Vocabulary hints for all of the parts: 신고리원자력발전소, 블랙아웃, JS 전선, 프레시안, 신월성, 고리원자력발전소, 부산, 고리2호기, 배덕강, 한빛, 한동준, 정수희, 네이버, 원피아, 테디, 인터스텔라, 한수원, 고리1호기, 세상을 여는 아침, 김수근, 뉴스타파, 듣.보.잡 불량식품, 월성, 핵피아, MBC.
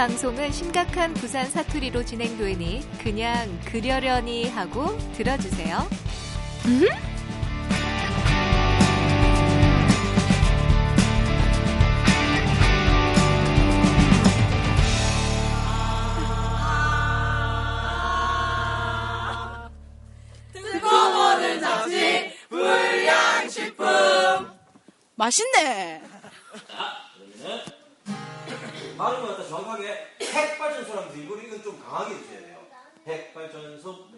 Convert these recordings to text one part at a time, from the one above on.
방송은 심각한 부산 사투리로 진행되니 그냥 그려려니 하고 들어주세요. 맛있네. 다른 거였다. 정확하게 핵발전소라면서 일부러 이건 좀 강하게 해주셔야 돼요. 핵발전소,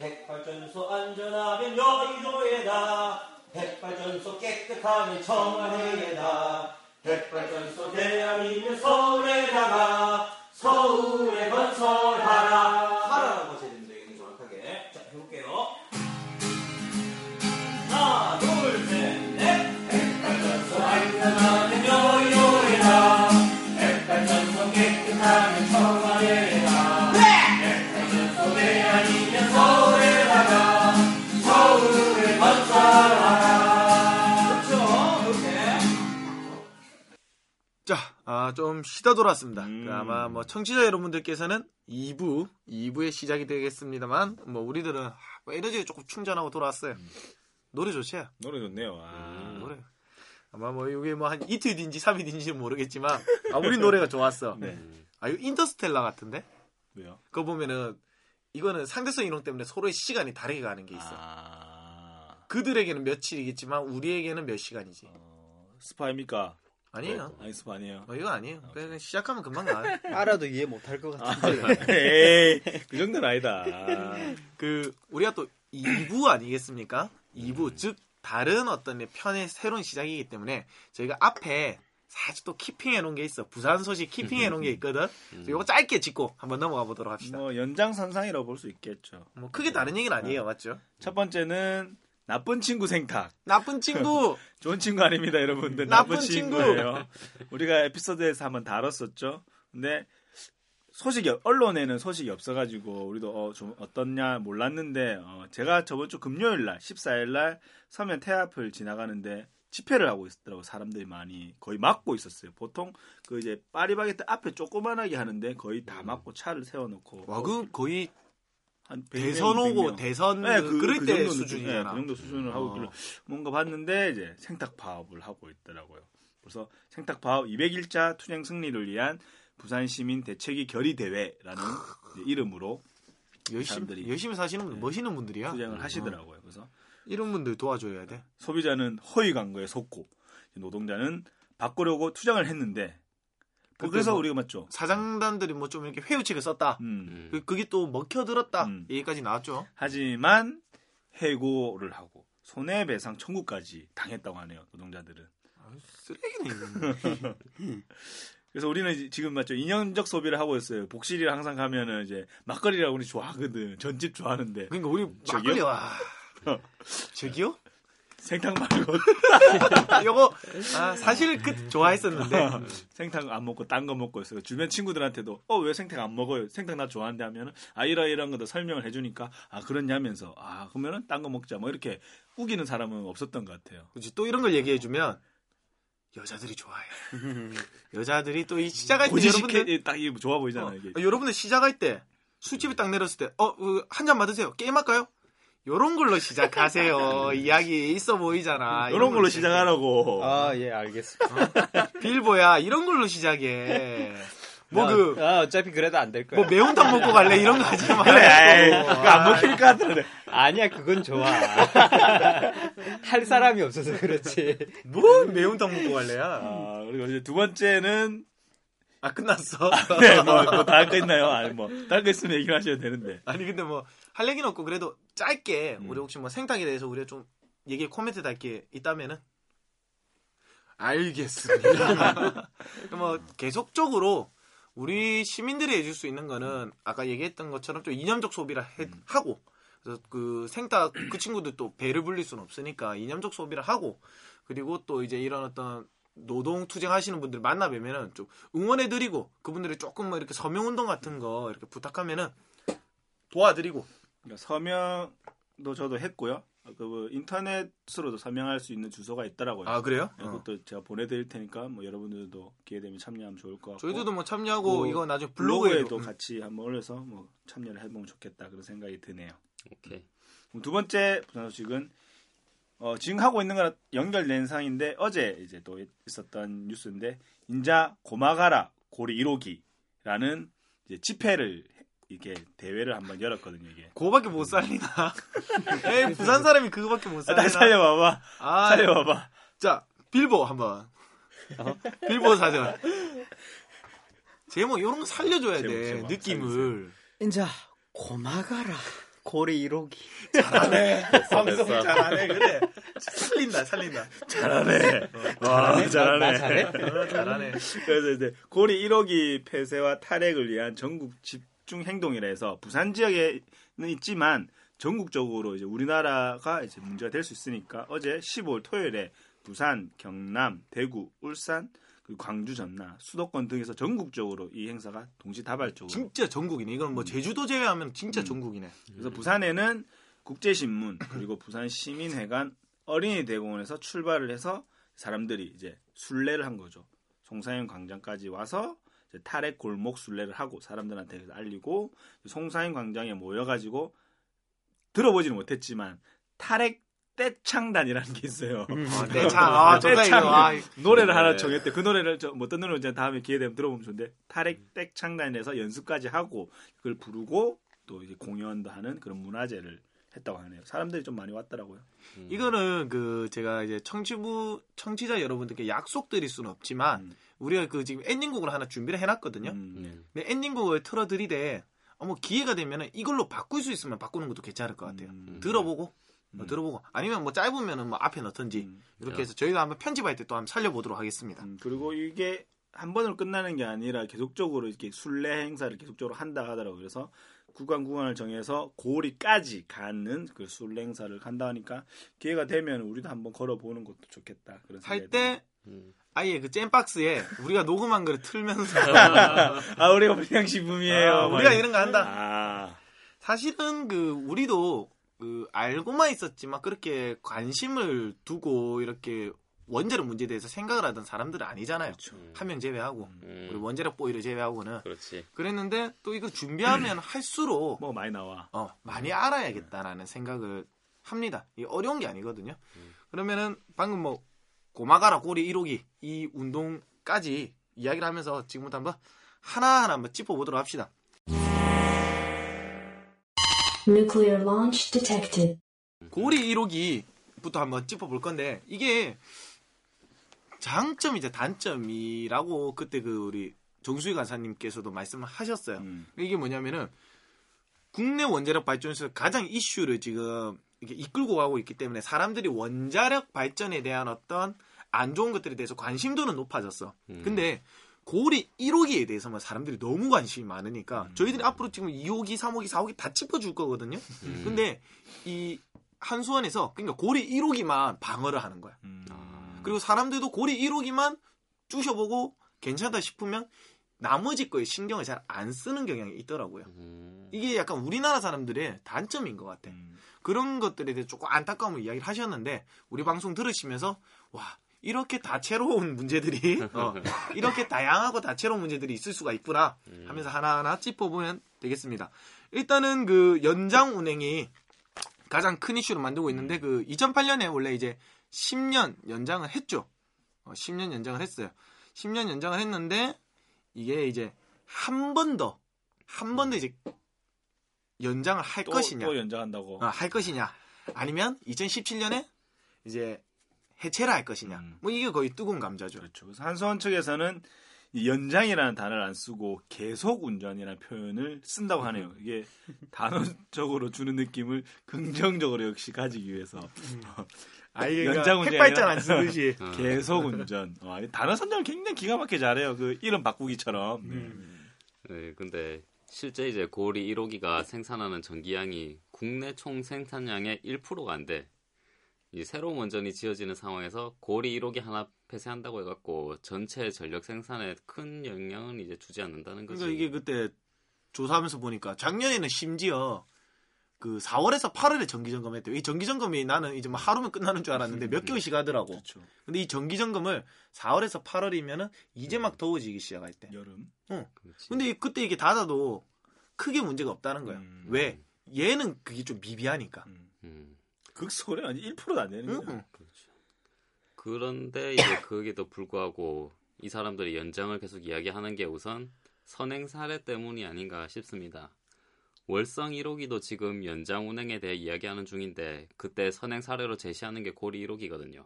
핵발전소 안전하면 여의도에다. 핵발전소 깨끗하면 청와대에다. 핵발전소 대한민국 서울에다가 서울에 건설하라. 하라라고 하셔야 됩니다. 이건 정확하게. 자, 해볼게요. 하나, 둘, 셋. 안전하면 여의도에다. 핵발전소 깨끗하면 청와대에다. 핵발전소 대안이면 서울에다가 서울을 건설하라. 그렇죠? 이렇게. 자, 좀 쉬다 돌아왔습니다. 아마 청취자 여러분들께서는 2부의 시작이 되겠습니다만, 우리들은 에너지가 조금 충전하고 돌아왔어요. 노래 좋지? 노래 좋네요. 노래. 아마 이게 한 이틀인지 3일인지는 모르겠지만, 우리 노래가 좋았어. 네. 이거 인터스텔라 같은데? 왜요? 그거 보면은, 이거는 상대성 이론 때문에 서로의 시간이 다르게 가는 게 있어. 그들에게는 며칠이겠지만, 우리에게는 몇 시간이지. 스파입니까? 아니에요. 아니, 스파 아니에요. 이거 아니에요. 그냥 시작하면 금방 가. 알아도 이해 못할 것 같은데. 에이, 그 정도는 아니다. 우리가 또 2부 아니겠습니까? 2부, 즉, 다른 어떤 편의 새로운 시작이기 때문에 저희가 앞에 사실 또 키핑해놓은 게 있어. 부산 소식 키핑해놓은 게 있거든. 이거 짧게 짚고 한번 넘어가 보도록 합시다. 연장선상이라고 볼 수 있겠죠. 크게 다른 얘기는 아니에요. 맞죠? 첫 번째는 나쁜 친구 생각. 나쁜 친구. 좋은 친구 아닙니다. 여러분들. 나쁜 친구예요. 우리가 에피소드에서 한번 다뤘었죠. 근데 소식이 언론에는 소식이 없어가지고 우리도 좀 어떻냐 몰랐는데 제가 저번 주 금요일날 14일날 서면 태아앞을 지나가는데 집회를 하고 있었더라고. 사람들이 많이 거의 막고 있었어요. 보통 이제 파리바게뜨 앞에 조그만하게 하는데 거의 다 막고 차를 세워놓고. 와, 그 거의 한 100명, 대선 오고 100명. 대선 네, 그럴 때 그 수준이잖아. 네, 그 정도 수준을 하고 있길래 뭔가 봤는데 이제 생탁 파업을 하고 있더라고요. 그래서 생탁 파업 201차 투쟁 승리를 위한 부산시민 대책위 결의대회라는 이름으로 열심히 사시는 분들, 네, 멋있는 분들이야. 투쟁을 하시더라고요. 그래서 이런 분들 도와줘야 돼. 소비자는 허위 광고에 속고 노동자는 바꾸려고 투쟁을 했는데 그래서 우리가 맞죠. 사장단들이 좀 이렇게 회유책을 썼다. 그게 또 먹혀들었다. 여기까지 나왔죠. 하지만 해고를 하고 손해배상 청구까지 당했다고 하네요. 노동자들은. 쓰레기네. 그래서 우리는 지금 맞죠. 인형적 소비를 하고 있어요. 복실이랑 항상 가면은 이제 막걸리라고 우리 좋아하거든. 전집 좋아하는데. 그러니까 우리 막걸리 와. 저기요? 생탕 말고. 요거 사실 좋아했었는데 생탕 안 먹고 딴 거 먹고 있어요. 주변 친구들한테도 왜 생탕 안 먹어요? 생탕 나 좋아하는데 하면은 이런 거다 설명을 해주니까 그렇냐면서 그러면은 딴 거 먹자 이렇게 우기는 사람은 없었던 것 같아요. 그렇지. 또 이런 걸 얘기해주면. 여자들이 좋아해. 여자들이 또 이 시작할 때 여러분들 딱 이게 좋아 보이잖아요. 이게. 여러분들 시작할 때 술집에 딱 내렸을 때 한 잔 받으세요. 게임할까요? 이런 걸로 시작하세요. 이야기 있어 보이잖아. 이런 걸로 시작하라고. 예, 알겠습니다. 빌보야 이런 걸로 시작해. 어차피 그래도 안 될 거야. 매운탕 먹고 갈래? 이런 거 하지 마. 그래, 그거 안 먹힐 것 같은데. 아니야, 그건 좋아. 할 사람이 없어서 그렇지. 매운탕 먹고 갈래야? 그리고 이제 두 번째는. 끝났어. 네, 다른 거 있나요? 다른 거 있으면 얘기를 하셔도 되는데. 아니, 근데 할 얘기는 없고, 그래도 짧게, 우리 혹시 생탁에 대해서 우리가 좀 얘기 코멘트 달 게 있다면은? 알겠습니다. 계속적으로. 우리 시민들이 해줄 수 있는 거는 아까 얘기했던 것처럼 좀 이념적 소비를 하고 그래서 생타 그 친구들 또 배를 불릴 수는 없으니까 이념적 소비를 하고 그리고 또 이제 이런 어떤 노동 투쟁하시는 분들 만나 뵈면은 좀 응원해드리고 그분들이 조금 이렇게 서명 운동 같은 거 이렇게 부탁하면은 도와드리고 서명도 저도 했고요. 그 인터넷으로도 서명할 수 있는 주소가 있더라고요. 아 그래요? 그것도 제가 보내드릴 테니까 뭐 여러분들도 기회 되면 참여하면 좋을 것 같고 저희들도 뭐 참여하고 이거 나중에 블로그에도 같이 한번 올려서 뭐 참여를 해보면 좋겠다 그런 생각이 드네요. 오케이. 그럼 두 번째 부산 소식은 지금 하고 있는 거랑 연결된 상인데 어제 이제 또 있었던 뉴스인데 인자 고마가라 고리1호기라는 이제 집회를 이게 대회를 한번 열었거든요. 이게 그거밖에 못 살리나? 에이 부산 사람이 그거밖에 못 살리나? 나 살려봐봐. 아, 살려봐봐. 자 빌보 한번. 빌보 사전. 제목 이런 거 살려줘야 제목, 돼 제목, 느낌을. 인자 고마가라 고리 1호기. 잘하네. 방송 잘하네. 그래. 살린다. 잘하네. 와 잘하네. 그래서 이제 고리 1호기 폐쇄와 탈핵을 위한 전국 집 중 행동이라 해서 부산 지역에는 있지만 전국적으로 이제 우리나라가 이제 문제가 될 수 있으니까 어제 15일 토요일에 부산, 경남, 대구, 울산, 그리고 광주, 전남, 수도권 등에서 전국적으로 이 행사가 동시다발적으로 진짜 전국이네. 이건 뭐 제주도 제외하면 진짜 전국이네. 그래서 부산에는 국제신문 그리고 부산시민회관 어린이대공원에서 출발을 해서 사람들이 이제 순례를 한 거죠. 송사현 광장까지 와서 탈핵 골목 순례를 하고 사람들한테 알리고 송사인 광장에 모여가지고 들어보지는 못했지만 탈핵 떼창단이라는 게 있어요. 떼창 노래를 하나 정했대. 그 노래를 뭐 어떤 노래인지 다음에 기회 되면 들어보면 좋은데 탈핵 떼창단에서 연습까지 하고 그걸 부르고 또 이제 공연도 하는 그런 문화제를 했다고 하네요. 사람들이 좀 많이 왔더라고요. 이거는 그 제가 이제 청취자 여러분들께 약속드릴 수는 없지만 우리가 그 지금 엔딩곡을 하나 준비를 해놨거든요. 근데 엔딩곡을 틀어드리되 뭐 기회가 되면은 이걸로 바꿀 수 있으면 바꾸는 것도 괜찮을 것 같아요. 들어보고 아니면 뭐 짧으면은 뭐 앞에 넣든지 이렇게 해서 저희가 한번 편집할 때 또 한번 살려보도록 하겠습니다. 그리고 이게 한 번으로 끝나는 게 아니라 계속적으로 이렇게 순례 행사를 계속적으로 한다 하더라고요. 그래서 구간을 정해서 고리까지 가는 그 순례 행사를 한다 하니까 기회가 되면 우리도 한번 걸어보는 것도 좋겠다. 할 때 아예 그 잼박스에 우리가 녹음한 걸 틀면서 아 우리가 불량식 붐이에요. 우리가 이런 거 한다. 사실은 그 우리도 그 알고만 있었지만 그렇게 관심을 두고 이렇게 원자력 문제에 대해서 생각을 하던 사람들은 아니잖아요. 그렇죠. 한 명 제외하고 우리 원자력 보이를 제외하고는. 그렇지. 그랬는데 또 이거 준비하면 할수록 뭐 많이 나와. 많이 알아야겠다라는 생각을 합니다. 이게 어려운 게 아니거든요. 그러면은 방금 뭐 고마가라 고리 1호기 이 운동까지 이야기를 하면서 지금부터 한번 하나하나 한번 짚어보도록 합시다. Nuclear launch detected. 고리 1호기부터 한번 짚어볼 건데 이게 장점이자 단점이라고 그때 그 우리 정수희 간사님께서도 말씀을 하셨어요. 이게 뭐냐면은 국내 원자력 발전소에서 가장 이슈를 지금 이게 이끌고 가고 있기 때문에 사람들이 원자력 발전에 대한 어떤 안 좋은 것들에 대해서 관심도는 높아졌어. 근데 고리 1호기에 대해서만 사람들이 너무 관심이 많으니까 저희들이 앞으로 지금 2호기, 3호기, 4호기 다 짚어줄 거거든요. 근데 이 한수원에서 그러니까 고리 1호기만 방어를 하는 거야. 그리고 사람들도 고리 1호기만 쑤셔보고 괜찮다 싶으면 나머지 거에 신경을 잘 안 쓰는 경향이 있더라고요. 이게 약간 우리나라 사람들의 단점인 것 같아. 그런 것들에 대해서 조금 안타까움을 이야기를 하셨는데 우리 방송 들으시면서 와 이렇게 다채로운 문제들이 이렇게 다양하고 다채로운 문제들이 있을 수가 있구나 하면서 하나하나 짚어보면 되겠습니다. 일단은 그 연장 운행이 가장 큰 이슈로 만들고 있는데 그 2008년에 원래 이제 10년 연장을 했죠. 10년 연장을 했어요. 10년 연장을 했는데 이게 이제 한 번 더 이제 연장을 할 것이냐. 또 연장한다고. 할 것이냐. 아니면 2017년에 이제 해체를 할 것이냐. 뭐 이게 거의 뜨거운 감자죠. 그렇죠. 그래서 한수원 측에서는 연장이라는 단어를 안 쓰고 계속 운전이라는 표현을 쓴다고 하네요. 이게 단어적으로 주는 느낌을 긍정적으로 역시 가지기 위해서. 연장 운전 햇발전 안 쓰듯이 계속 운전. 단어 선정을 굉장히 기가 막히게 잘해요. 그 이름 바꾸기처럼. 네, 근데 실제 이제 고리 1호기가 생산하는 전기량이 국내 총 생산량의 1%가 안 돼. 이 새로운 원전이 지어지는 상황에서 고리 1호기 하나 폐쇄한다고 해갖고 전체 전력 생산에 큰 영향은 이제 주지 않는다는 거지. 그러니까 이게 그때 조사하면서 보니까 작년에는 심지어 그 4월에서 8월에 정기점검했대요. 이 정기점검이 나는 이제 뭐 하루면 끝나는 줄 알았는데 몇 개월씩 하더라고. 그쵸. 근데 이 정기점검을 4월에서 8월이면은 이제 막 더워지기 시작할 때. 여름. 어. 그렇지. 근데 그때 이게 닫아도 크게 문제가 없다는 거야. 왜? 얘는 그게 좀 미비하니까. 그 소리 아니 1%도 안 되는 거야. 그렇죠. 그런데 이제 거기도 불구하고 이 사람들이 연장을 계속 이야기하는 게 우선 선행 사례 때문이 아닌가 싶습니다. 월성 1호기도 지금 연장 운행에 대해 이야기하는 중인데 그때 선행 사례로 제시하는 게 고리 1호기거든요.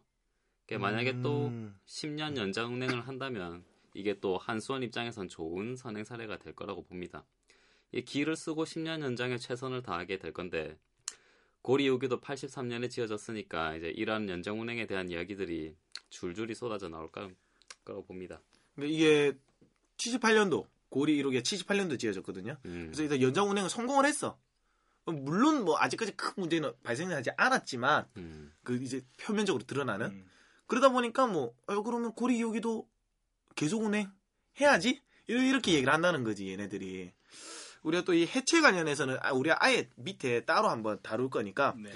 그러니까 만약에 또 10년 연장 운행을 한다면 이게 또 한수원 입장에선 좋은 선행 사례가 될 거라고 봅니다. 이 길을 쓰고 10년 연장에 최선을 다하게 될 건데 고리 2호기도 83년에 지어졌으니까 이제 이러한 연장 운행에 대한 이야기들이 줄줄이 쏟아져 나올 거라고 봅니다. 근데 이게 78년도 고리 1호기가 78년도 지어졌거든요. 그래서 일단 연장 운행을 성공을 했어. 물론 뭐 아직까지 큰 문제는 발생하지 않았지만 그 이제 표면적으로 드러나는 그러다 보니까 뭐 그러면 고리 2호기도 계속 운행해야지 이렇게 얘기를 한다는 거지 얘네들이. 우리가 또 이 해체 관련해서는 우리가 아예 밑에 따로 한번 다룰 거니까 네.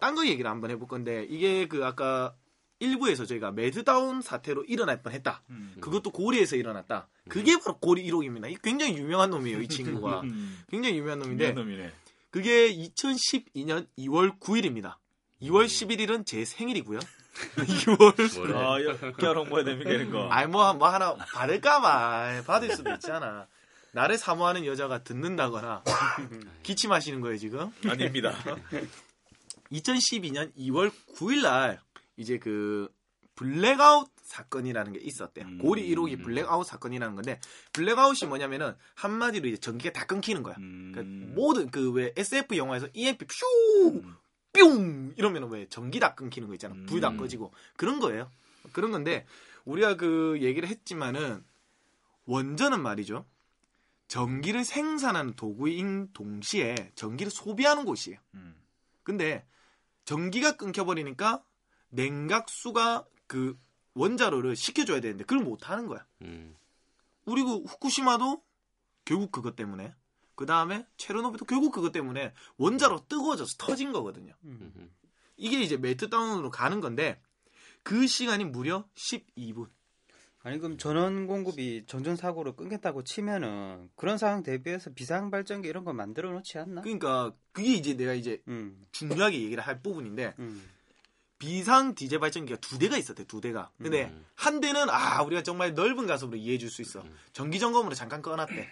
딴 거 얘기를 한번 해볼 건데 이게 그 아까. 일부에서 저희가 매드다운 사태로 일어날 뻔했다. 그것도 고리에서 일어났다. 그게 바로 고리 1호기입니다. 굉장히 유명한 놈이에요. 이 친구가. 굉장히 유명한 놈인데 그게 2012년 2월 9일입니다. 2월 11일은 제 생일이고요. 2월. 아, 결혼 뭐야 됩니까? 아이 뭐 하나 받을까 봐. 받을 수도 있잖아. 나를 사모하는 여자가 듣는다거나 기침하시는 거예요 지금? 아닙니다. 2012년 2월 9일 날 이제 그 블랙아웃 사건이라는 게 있었대요. 고리 1호기 블랙아웃 사건이라는 건데 블랙아웃이 뭐냐면은 한마디로 이제 전기가 다 끊기는 거야. 그러니까 모든 그 왜 SF 영화에서 EMP 뿅 이러면 왜 전기 다 끊기는 거 있잖아. 불 다 꺼지고 그런 거예요. 그런 건데 우리가 그 얘기를 했지만은 원전은 말이죠. 전기를 생산하는 도구인 동시에 전기를 소비하는 곳이에요. 근데 전기가 끊겨버리니까 냉각수가 그 원자로를 식혀줘야 되는데 그걸 못하는 거야. 우리 그 후쿠시마도 결국 그것 때문에 그 다음에 체르노빌도 결국 그것 때문에 원자로 뜨거워져서 터진 거거든요. 이게 이제 멜트다운으로 가는 건데 그 시간이 무려 12분. 아니 그럼 전원 공급이 전전 사고로 끊겼다고 치면은 그런 상황 대비해서 비상 발전기 이런 거 만들어 놓지 않나? 그러니까 그게 이제 내가 이제 중요하게 얘기를 할 부분인데. 비상 디젤 발전기가 2대가 있었대, 2대가. 근데 한 대는 우리가 정말 넓은 가슴으로 이해해 줄 수 있어. 전기 점검으로 잠깐 꺼놨대.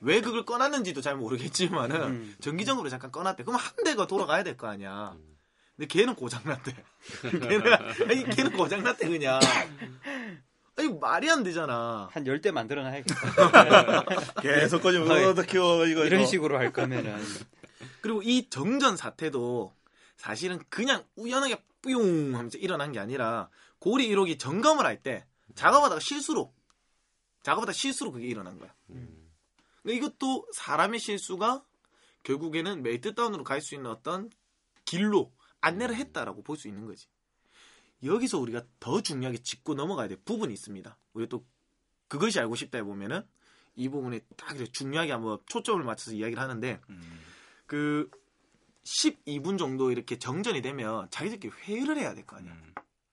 왜 그걸 꺼놨는지도 잘 모르겠지만은 전기 점검으로 잠깐 꺼놨대. 그럼 한 대가 돌아가야 될 거 아니야. 근데 걔는 고장났대. 걔는 고장났대 그냥. 아니 말이 안 되잖아. 한 10대 만들어놔야겠다. 계속 꺼지면 더 키워 이거. 이런 식으로 할 거면은. 그리고 이 정전 사태도. 사실은 그냥 우연하게 뿅 하면서 일어난 게 아니라 고리 1호기 점검을 할 때 작업하다가 실수로 그게 일어난 거야. 근데 이것도 사람의 실수가 결국에는 멜트다운으로 갈 수 있는 어떤 길로 안내를 했다라고 볼 수 있는 거지. 여기서 우리가 더 중요하게 짚고 넘어가야 될 부분이 있습니다. 우리 또 그것이 알고 싶다에 보면은 이 부분에 딱 중요하게 한번 초점을 맞춰서 이야기를 하는데 그 12분 정도 이렇게 정전이 되면 자기들끼리 회의를 해야 될 거 아니야.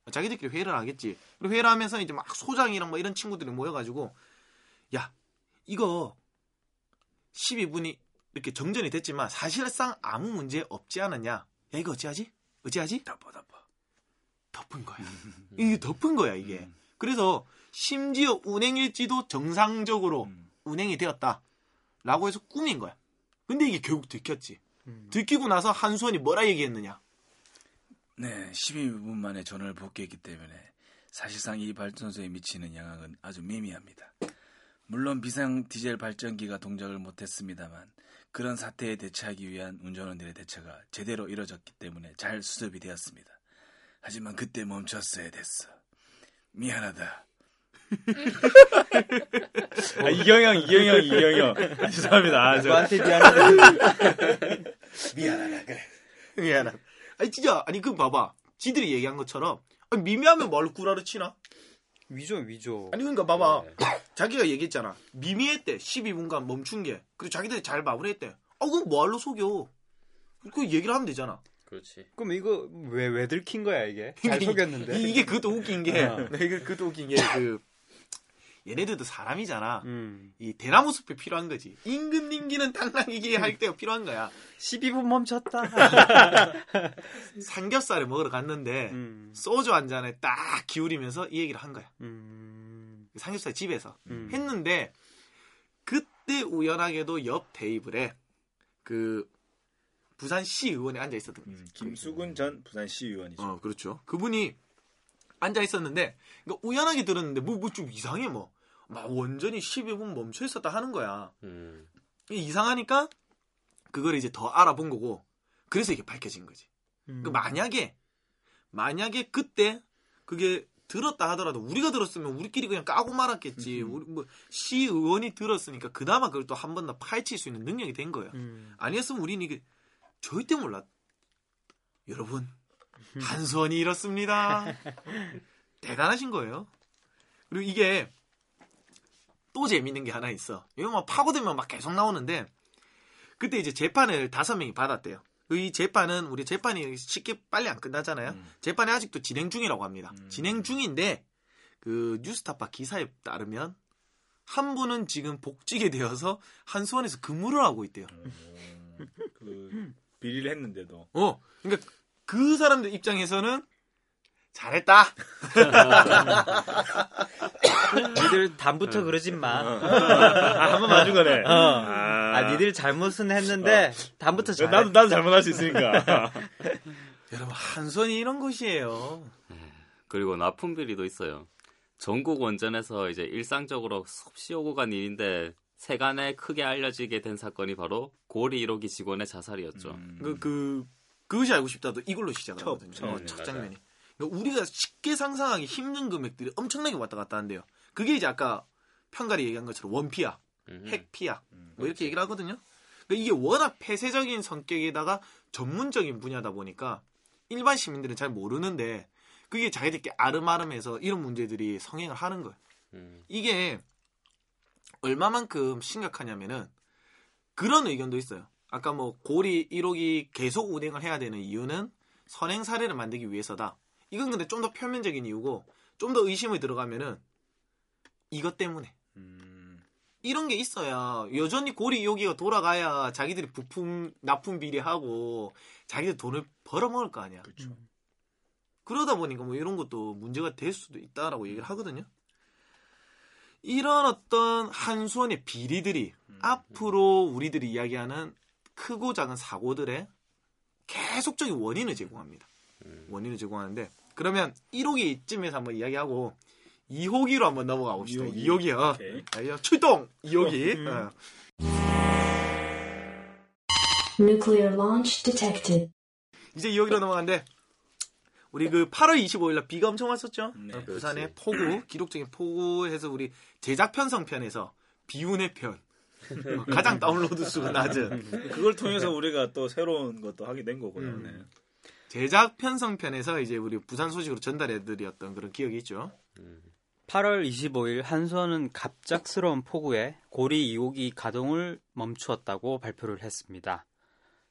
자기들끼리 회의를 하겠지. 그리고 회의를 하면서 이제 막 소장이랑 막 이런 친구들이 모여가지고, 야, 이거 12분이 이렇게 정전이 됐지만 사실상 아무 문제 없지 않았냐. 야, 이거 어찌하지? 어찌하지? 덮어. 덮은 거야. 이게 덮은 거야, 이게. 그래서 심지어 운행일지도 정상적으로 운행이 되었다. 라고 해서 꾸민 거야. 근데 이게 결국 들켰지. 들키고 나서 한수원이 뭐라 얘기했느냐? 네, 12분 만에 전원을 복귀했기 때문에 사실상 이 발전소에 미치는 영향은 아주 미미합니다. 물론 비상 디젤 발전기가 동작을 못했습니다만 그런 사태에 대처하기 위한 운전원들의 대처가 제대로 이뤄졌기 때문에 잘 수습이 되었습니다. 하지만 그때 멈췄어야 됐어. 미안하다. 아, 이경영. 죄송합니다. 저한테 미안하다. 미안하다 그래. 미안하다. 아니 진짜 아니 그 봐봐. 지들이 얘기한 것처럼 아니, 미미하면 뭘 구라를 치나? 위조. 아니 그러니까 봐봐. 자기가 얘기했잖아. 미미했대. 12분간 멈춘 게. 그리고 자기들이 잘 마무리했대. 그럼 뭘로 속여? 그 얘기를 하면 되잖아. 그렇지. 그럼 이거 왜 들킨 거야 이게? 잘 속였는데. 이게 그것도 웃긴 게, 이게 그것도 웃긴 게 그. 얘네들도 사람이잖아. 이 대나무 숲이 필요한 거지. 임금 님기는 당나귀기 할 때가 필요한 거야. 12분 멈췄다. 삼겹살을 먹으러 갔는데 소주 한 잔에 딱 기울이면서 이 얘기를 한 거야. 삼겹살 집에서 했는데 그때 우연하게도 옆 테이블에 그 부산시 의원이 앉아 있었던 거지. 김수근 전 부산시 의원이죠. 어, 그렇죠. 그분이 앉아 있었는데 그러니까 우연하게 들었는데 뭐 좀 이상해 뭐. 막 완전히 12분 멈춰 있었다 하는 거야. 이상하니까 그걸 이제 더 알아본 거고 그래서 이게 밝혀진 거지. 그 만약에 그때 그게 들었다 하더라도 우리가 들었으면 우리끼리 그냥 까고 말았겠지. 우리 뭐 시 의원이 들었으니까 그나마 그걸 또 한 번 더 파헤칠 수 있는 능력이 된 거야. 아니었으면 우리는 이게 절대 몰랐. 여러분 한수원이 이렇습니다. 대단하신 거예요. 그리고 이게 또 재밌는 게 하나 있어. 이거 막 파고들면 막 계속 나오는데 그때 이제 재판을 5명이 받았대요. 이 재판은 우리 재판이 쉽게 빨리 안 끝나잖아요. 재판이 아직도 진행 중이라고 합니다. 진행 중인데 그 뉴스타파 기사에 따르면 한 분은 지금 복직이 되어서 한수원에서 근무를 하고 있대요. 그 비리를 했는데도. 그러니까. 그 사람들 입장에서는 잘했다. 니들 담부터 그러지 마. 한번 맞은 거네. 니들 잘못은 했는데 담부터 잘. 나도 잘못할 수 있으니까. 여러분 한손이 이런 것이에요. 그리고 납품 비리도 있어요. 전국 원전에서 이제 일상적으로 섭씨 오고 간 일인데. 세간에 크게 알려지게 된 사건이 바로 고리 1호기 직원의 자살이었죠. 그것이 알고 싶다도 이걸로 시작하거든요. 첫 장면이. 그러니까 우리가 쉽게 상상하기 힘든 금액들이 엄청나게 왔다 갔다 한대요. 그게 이제 아까 편갈이 얘기한 것처럼 원피아, 핵피아 뭐 이렇게 얘기를 하거든요. 그러니까 이게 워낙 폐쇄적인 성격에다가 전문적인 분야다 보니까 일반 시민들은 잘 모르는데 그게 자기들끼리 아름아름해서 이런 문제들이 성행을 하는 거예요. 이게 얼마만큼 심각하냐면은 그런 의견도 있어요. 아까 뭐 고리 1호기 계속 운행을 해야 되는 이유는 선행 사례를 만들기 위해서다. 이건 근데 좀 더 표면적인 이유고 좀 더 의심이 들어가면은 이것 때문에 이런 게 있어야 여전히 고리 2호기가 돌아가야 자기들이 부품 납품 비리하고 자기들 돈을 벌어먹을 거 아니야. 그쵸. 그러다 보니까 뭐 이런 것도 문제가 될 수도 있다라고 얘기를 하거든요. 이런 어떤 한수원의 비리들이 앞으로 우리들이 이야기하는 크고 작은 사고들의 계속적인 원인을 제공합니다. 원인을 제공하는데 그러면 1호기쯤에서 한번 이야기하고 2호기로 한번 넘어가 봅시다. 2호기요. 출동! 2호기. Nuclear launch detected. 이제 2호기로 넘어가는데 우리 그 8월 25일날 비가 엄청 왔었죠. 네, 부산의 폭우, 기록적인 폭우에서 우리 제작 편성편에서 비운의 편. 가장 다운로드 수가 낮은. 그걸 통해서 우리가 또 새로운 것도 하게 된 거고요. 제작 편성편에서 이제 우리 부산 소식으로 전달해드렸던 그런 기억이 있죠. 8월 25일 한수원은 갑작스러운 폭우에 고리 2호기 가동을 멈추었다고 발표를 했습니다.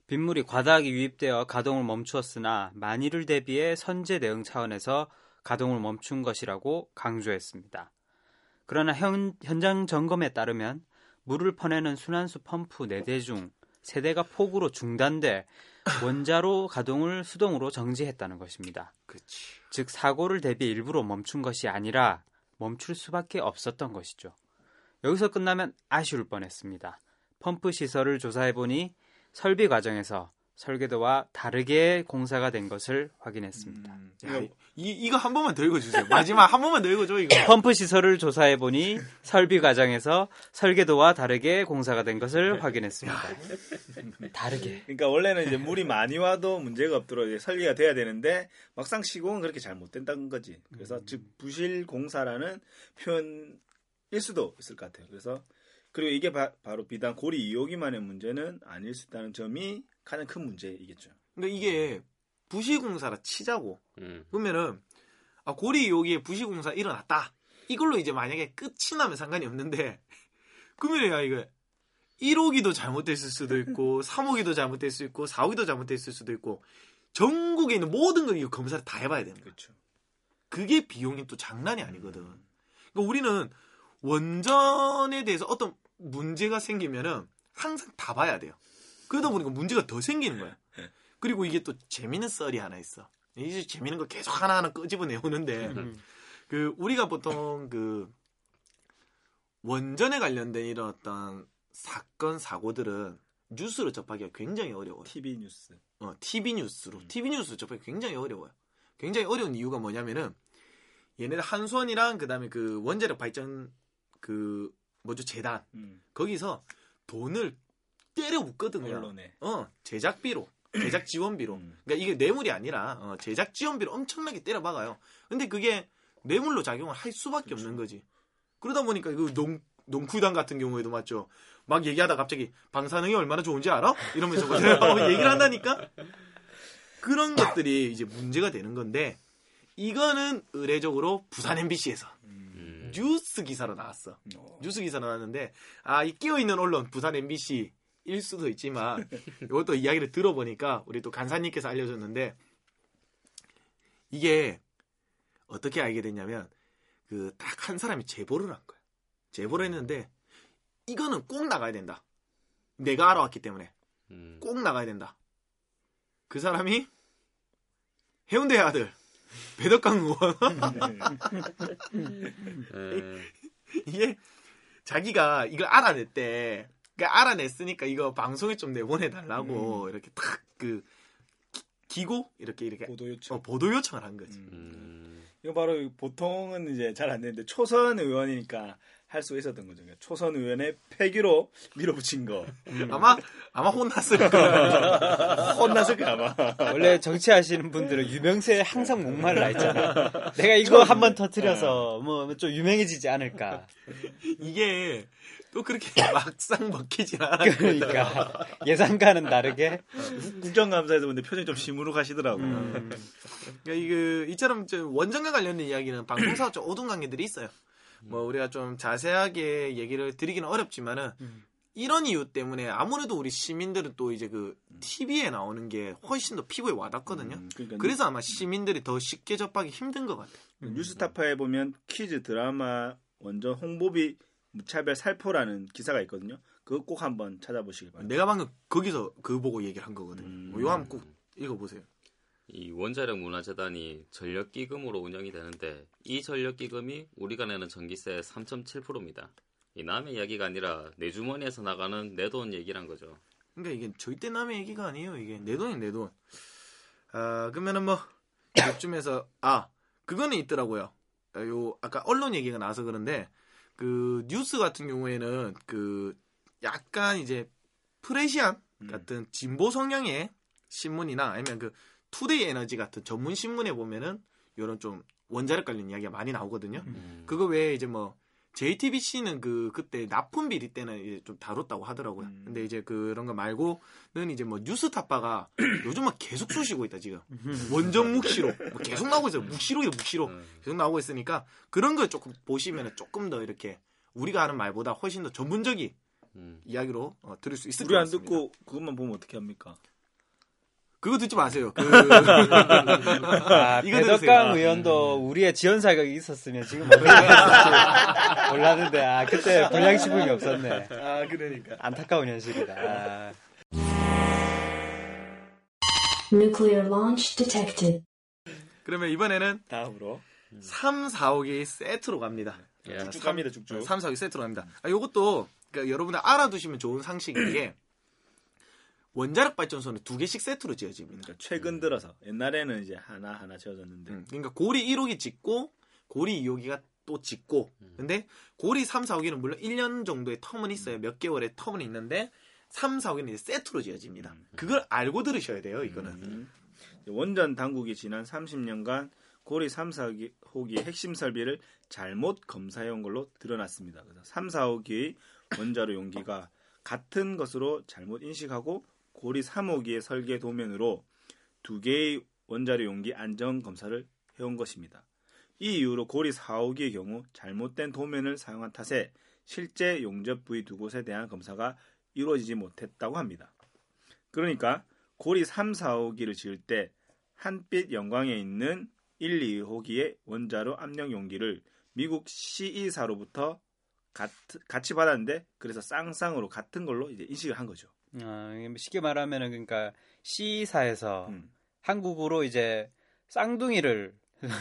빗물이 과다하게 유입되어 가동을 멈추었으나 만일을 대비해 선제 대응 차원에서 가동을 멈춘 것이라고 강조했습니다. 그러나 현장 점검에 따르면 물을 퍼내는 순환수 펌프 4대 중 3대가 폭우로 중단돼 원자로 가동을 수동으로 정지했다는 것입니다. 그치. 즉 사고를 대비 일부러 멈춘 것이 아니라 멈출 수밖에 없었던 것이죠. 여기서 끝나면 아쉬울 뻔했습니다. 펌프 시설을 조사해보니 설비 과정에서 설계도와 다르게 공사가 된 것을 확인했습니다. 이거 한 번만 더 읽어주세요. 마지막 한 번만 더 읽어줘 이거. 펌프 시설을 조사해보니 설비 과정에서 설계도와 다르게 공사가 된 것을 확인했습니다. 다르게. 그러니까 원래는 이제 물이 많이 와도 문제가 없도록 이제 설계가 돼야 되는데 막상 시공은 그렇게 잘 못 된다는 거지. 그래서 즉 부실 공사라는 표현일 수도 있을 것 같아요. 그래서 그리고 이게 바로 비단 고리 2호기만의 문제는 아닐 수 있다는 점이 가장 큰 문제이겠죠. 그러니까 이게 부실공사라 치자고 그러면은 고리 2호기에 부실공사 일어났다. 이걸로 이제 만약에 끝이 나면 상관이 없는데 그러면 야 이거 1호기도 잘못됐을 수도 있고 3호기도 잘못됐을 수도 있고 4호기도 잘못됐을 수도 있고 전국에 있는 모든 걸 검사를 다 해봐야 됩니다. 그렇죠. 그게 비용이 또 장난이 아니거든. 그러니까 우리는 원전에 대해서 어떤 문제가 생기면은 항상 다 봐야 돼요. 그러다 보니까 문제가 더 생기는 거야. 그리고 이게 또 재밌는 썰이 하나 있어. 이제 재밌는 거 계속 하나하나 끄집어내오는데 그 우리가 보통 그 원전에 관련된 이런 어떤 사건 사고들은 뉴스로 접하기가 굉장히 어려워요. TV 뉴스. TV 뉴스로 TV 뉴스 접하기 굉장히 어려워요. 굉장히 어려운 이유가 뭐냐면은 얘네들 한수원이랑 그다음에 그 원자력 발전 그 뭐죠 재단 거기서 돈을 때려 붓거든. 언론에. 제작비로. 제작 지원비로. 그러니까 이게 뇌물이 아니라 제작 지원비로 엄청나게 때려 박아요. 근데 그게 뇌물로 작용을 할 수밖에 그렇죠. 없는 거지. 그러다 보니까 그 농구단 같은 경우에도 맞죠. 막 얘기하다 갑자기 방사능이 얼마나 좋은지 알아? 이러면서 얘기를 한다니까. 그런 것들이 이제 문제가 되는 건데 이거는 의례적으로 부산 MBC에서 뉴스 기사로 나왔어. 뉴스 기사로 나왔는데 이 끼어 있는 언론 부산 MBC 일 수도 있지만 이것도 이야기를 들어보니까 우리 또 간사님께서 알려줬는데 이게 어떻게 알게 됐냐면 그 딱 한 사람이 제보를 한 거야. 제보를 했는데 이거는 꼭 나가야 된다. 내가 알아왔기 때문에 꼭 나가야 된다. 그 사람이 해운대의 아들 배덕강 의원. 이게 자기가 이걸 알아냈대. 그러니까 알아냈으니까 이거 방송에 좀 내보내달라고 이렇게 탁 그 기고 이렇게 보도 요청 보도 요청을 한 거지. 이거 바로 보통은 이제 잘 안 되는데 초선 의원이니까 할 수 있었던 거죠. 초선 의원의 폐기로 밀어붙인 거. 아마 혼났을 거야. 혼났을 거야 아마. 원래 정치하시는 분들은 유명세에 항상 목말라 있잖아. 내가 이거 한번 터뜨려서 뭐 좀 유명해지지 않을까. 이게. 또 그렇게 막상 먹히진 않았거든. 그러니까 예상과는 다르게 국정감사에서 근데 표정이 좀 시무룩하시더라고요. 그러니까 이처럼 좀 원전과 관련된 이야기는 방송사와 좀 오동관계들이 있어요. 뭐 우리가 좀 자세하게 얘기를 드리기는 어렵지만은 이런 이유 때문에 아무래도 우리 시민들은 또 이제 그 TV에 나오는 게 훨씬 더 피부에 와닿거든요. 그러니까 그래서 아마 시민들이 더 쉽게 접하기 힘든 것 같아요. 뉴스타파에 보면 퀴즈 드라마 원전 홍보비 무차별 살포라는 기사가 있거든요. 그거 꼭 한번 찾아보시길 바랍니다. 내가 방금 거기서 그거 보고 얘기를 한 거거든요. 이거 한번 꼭 읽어보세요. 이 원자력 문화재단이 전력기금으로 운영이 되는데 이 전력기금이 우리가 내는 전기세의 3.7%입니다. 이 남의 이야기가 아니라 내 주머니에서 나가는 내 돈 얘기란 거죠. 그러니까 이게 절대 남의 얘기가 아니에요. 이게 내 돈이 내 돈. 그러면은 뭐 요쯤에서 그거는 있더라고요. 요 아까 언론 얘기가 나와서 그런데 그 뉴스 같은 경우에는 그 약간 이제 프레시안 같은 진보 성향의 신문이나 아니면 그 투데이 에너지 같은 전문 신문에 보면은 이런 좀 원자력 관련 이야기가 많이 나오거든요. 그거 외에 이제 뭐 JTBC는 그때 납품 비리 때는 이제 좀 다뤘다고 하더라고요. 근데 이제 그런 거 말고는 이제 뭐 뉴스타파가 요즘 막 계속 쑤시고 있다 지금. 원전 묵시로 뭐 계속 나오고 있어요. 묵시로 계속 나오고 있으니까 그런 걸 조금 보시면 조금 더 이렇게 우리가 하는 말보다 훨씬 더 전문적인 이야기로 들을 수 있을 것 같습니다. 우리 안 듣고 그것만 보면 어떻게 합니까? 그거 듣지 마세요. 배덕강 의원도 우리의 지원 사격이 있었으면 지금 몰랐는데 그때 불량식품이 없었네. 그러니까 안타까운 현실이다. Nuclear launch detected. 그러면 이번에는 다음으로 3, 4호기 세트로 갑니다. 쭉쭉 갑니다. 쭉쭉. 3, 4호기 세트로 갑니다. 이것도 그러니까 여러분들 알아두시면 좋은 상식인 게 원자력 발전소는 2개씩 세트로 지어집니다. 그러니까 최근 들어서 옛날에는 이제 하나 지어졌는데. 그러니까 고리 1호기 짓고 고리 2호기가 또 짓고. 근데 고리 3-4호기는 물론 1년 정도의 텀은 있어요. 몇 개월의 텀은 있는데 3-4호기는 이제 세트로 지어집니다. 그걸 알고 들으셔야 돼요. 이거는 원전 당국이 지난 30년간 고리 3-4호기의 핵심 설비를 잘못 검사해온 걸로 드러났습니다. 그래서 3-4호기의 원자로 용기가 같은 것으로 잘못 인식하고 고리 3호기의 설계 도면으로 2개의 원자력 용기 안전 검사를 해온 것입니다. 이 이후로 고리 4호기의 경우 잘못된 도면을 사용한 탓에 실제 용접 부위 2곳에 대한 검사가 이루어지지 못했다고 합니다. 그러니까 고리 3, 4호기를 지을 때 한빛 영광에 있는 1, 2호기의 원자로 압력 용기를 미국 CE사로부터 같이 받았는데 그래서 쌍쌍으로 같은 걸로 이제 인식을 한 거죠. 쉽게 말하면은 그러니까 CE사에서 한국으로 이제 쌍둥이를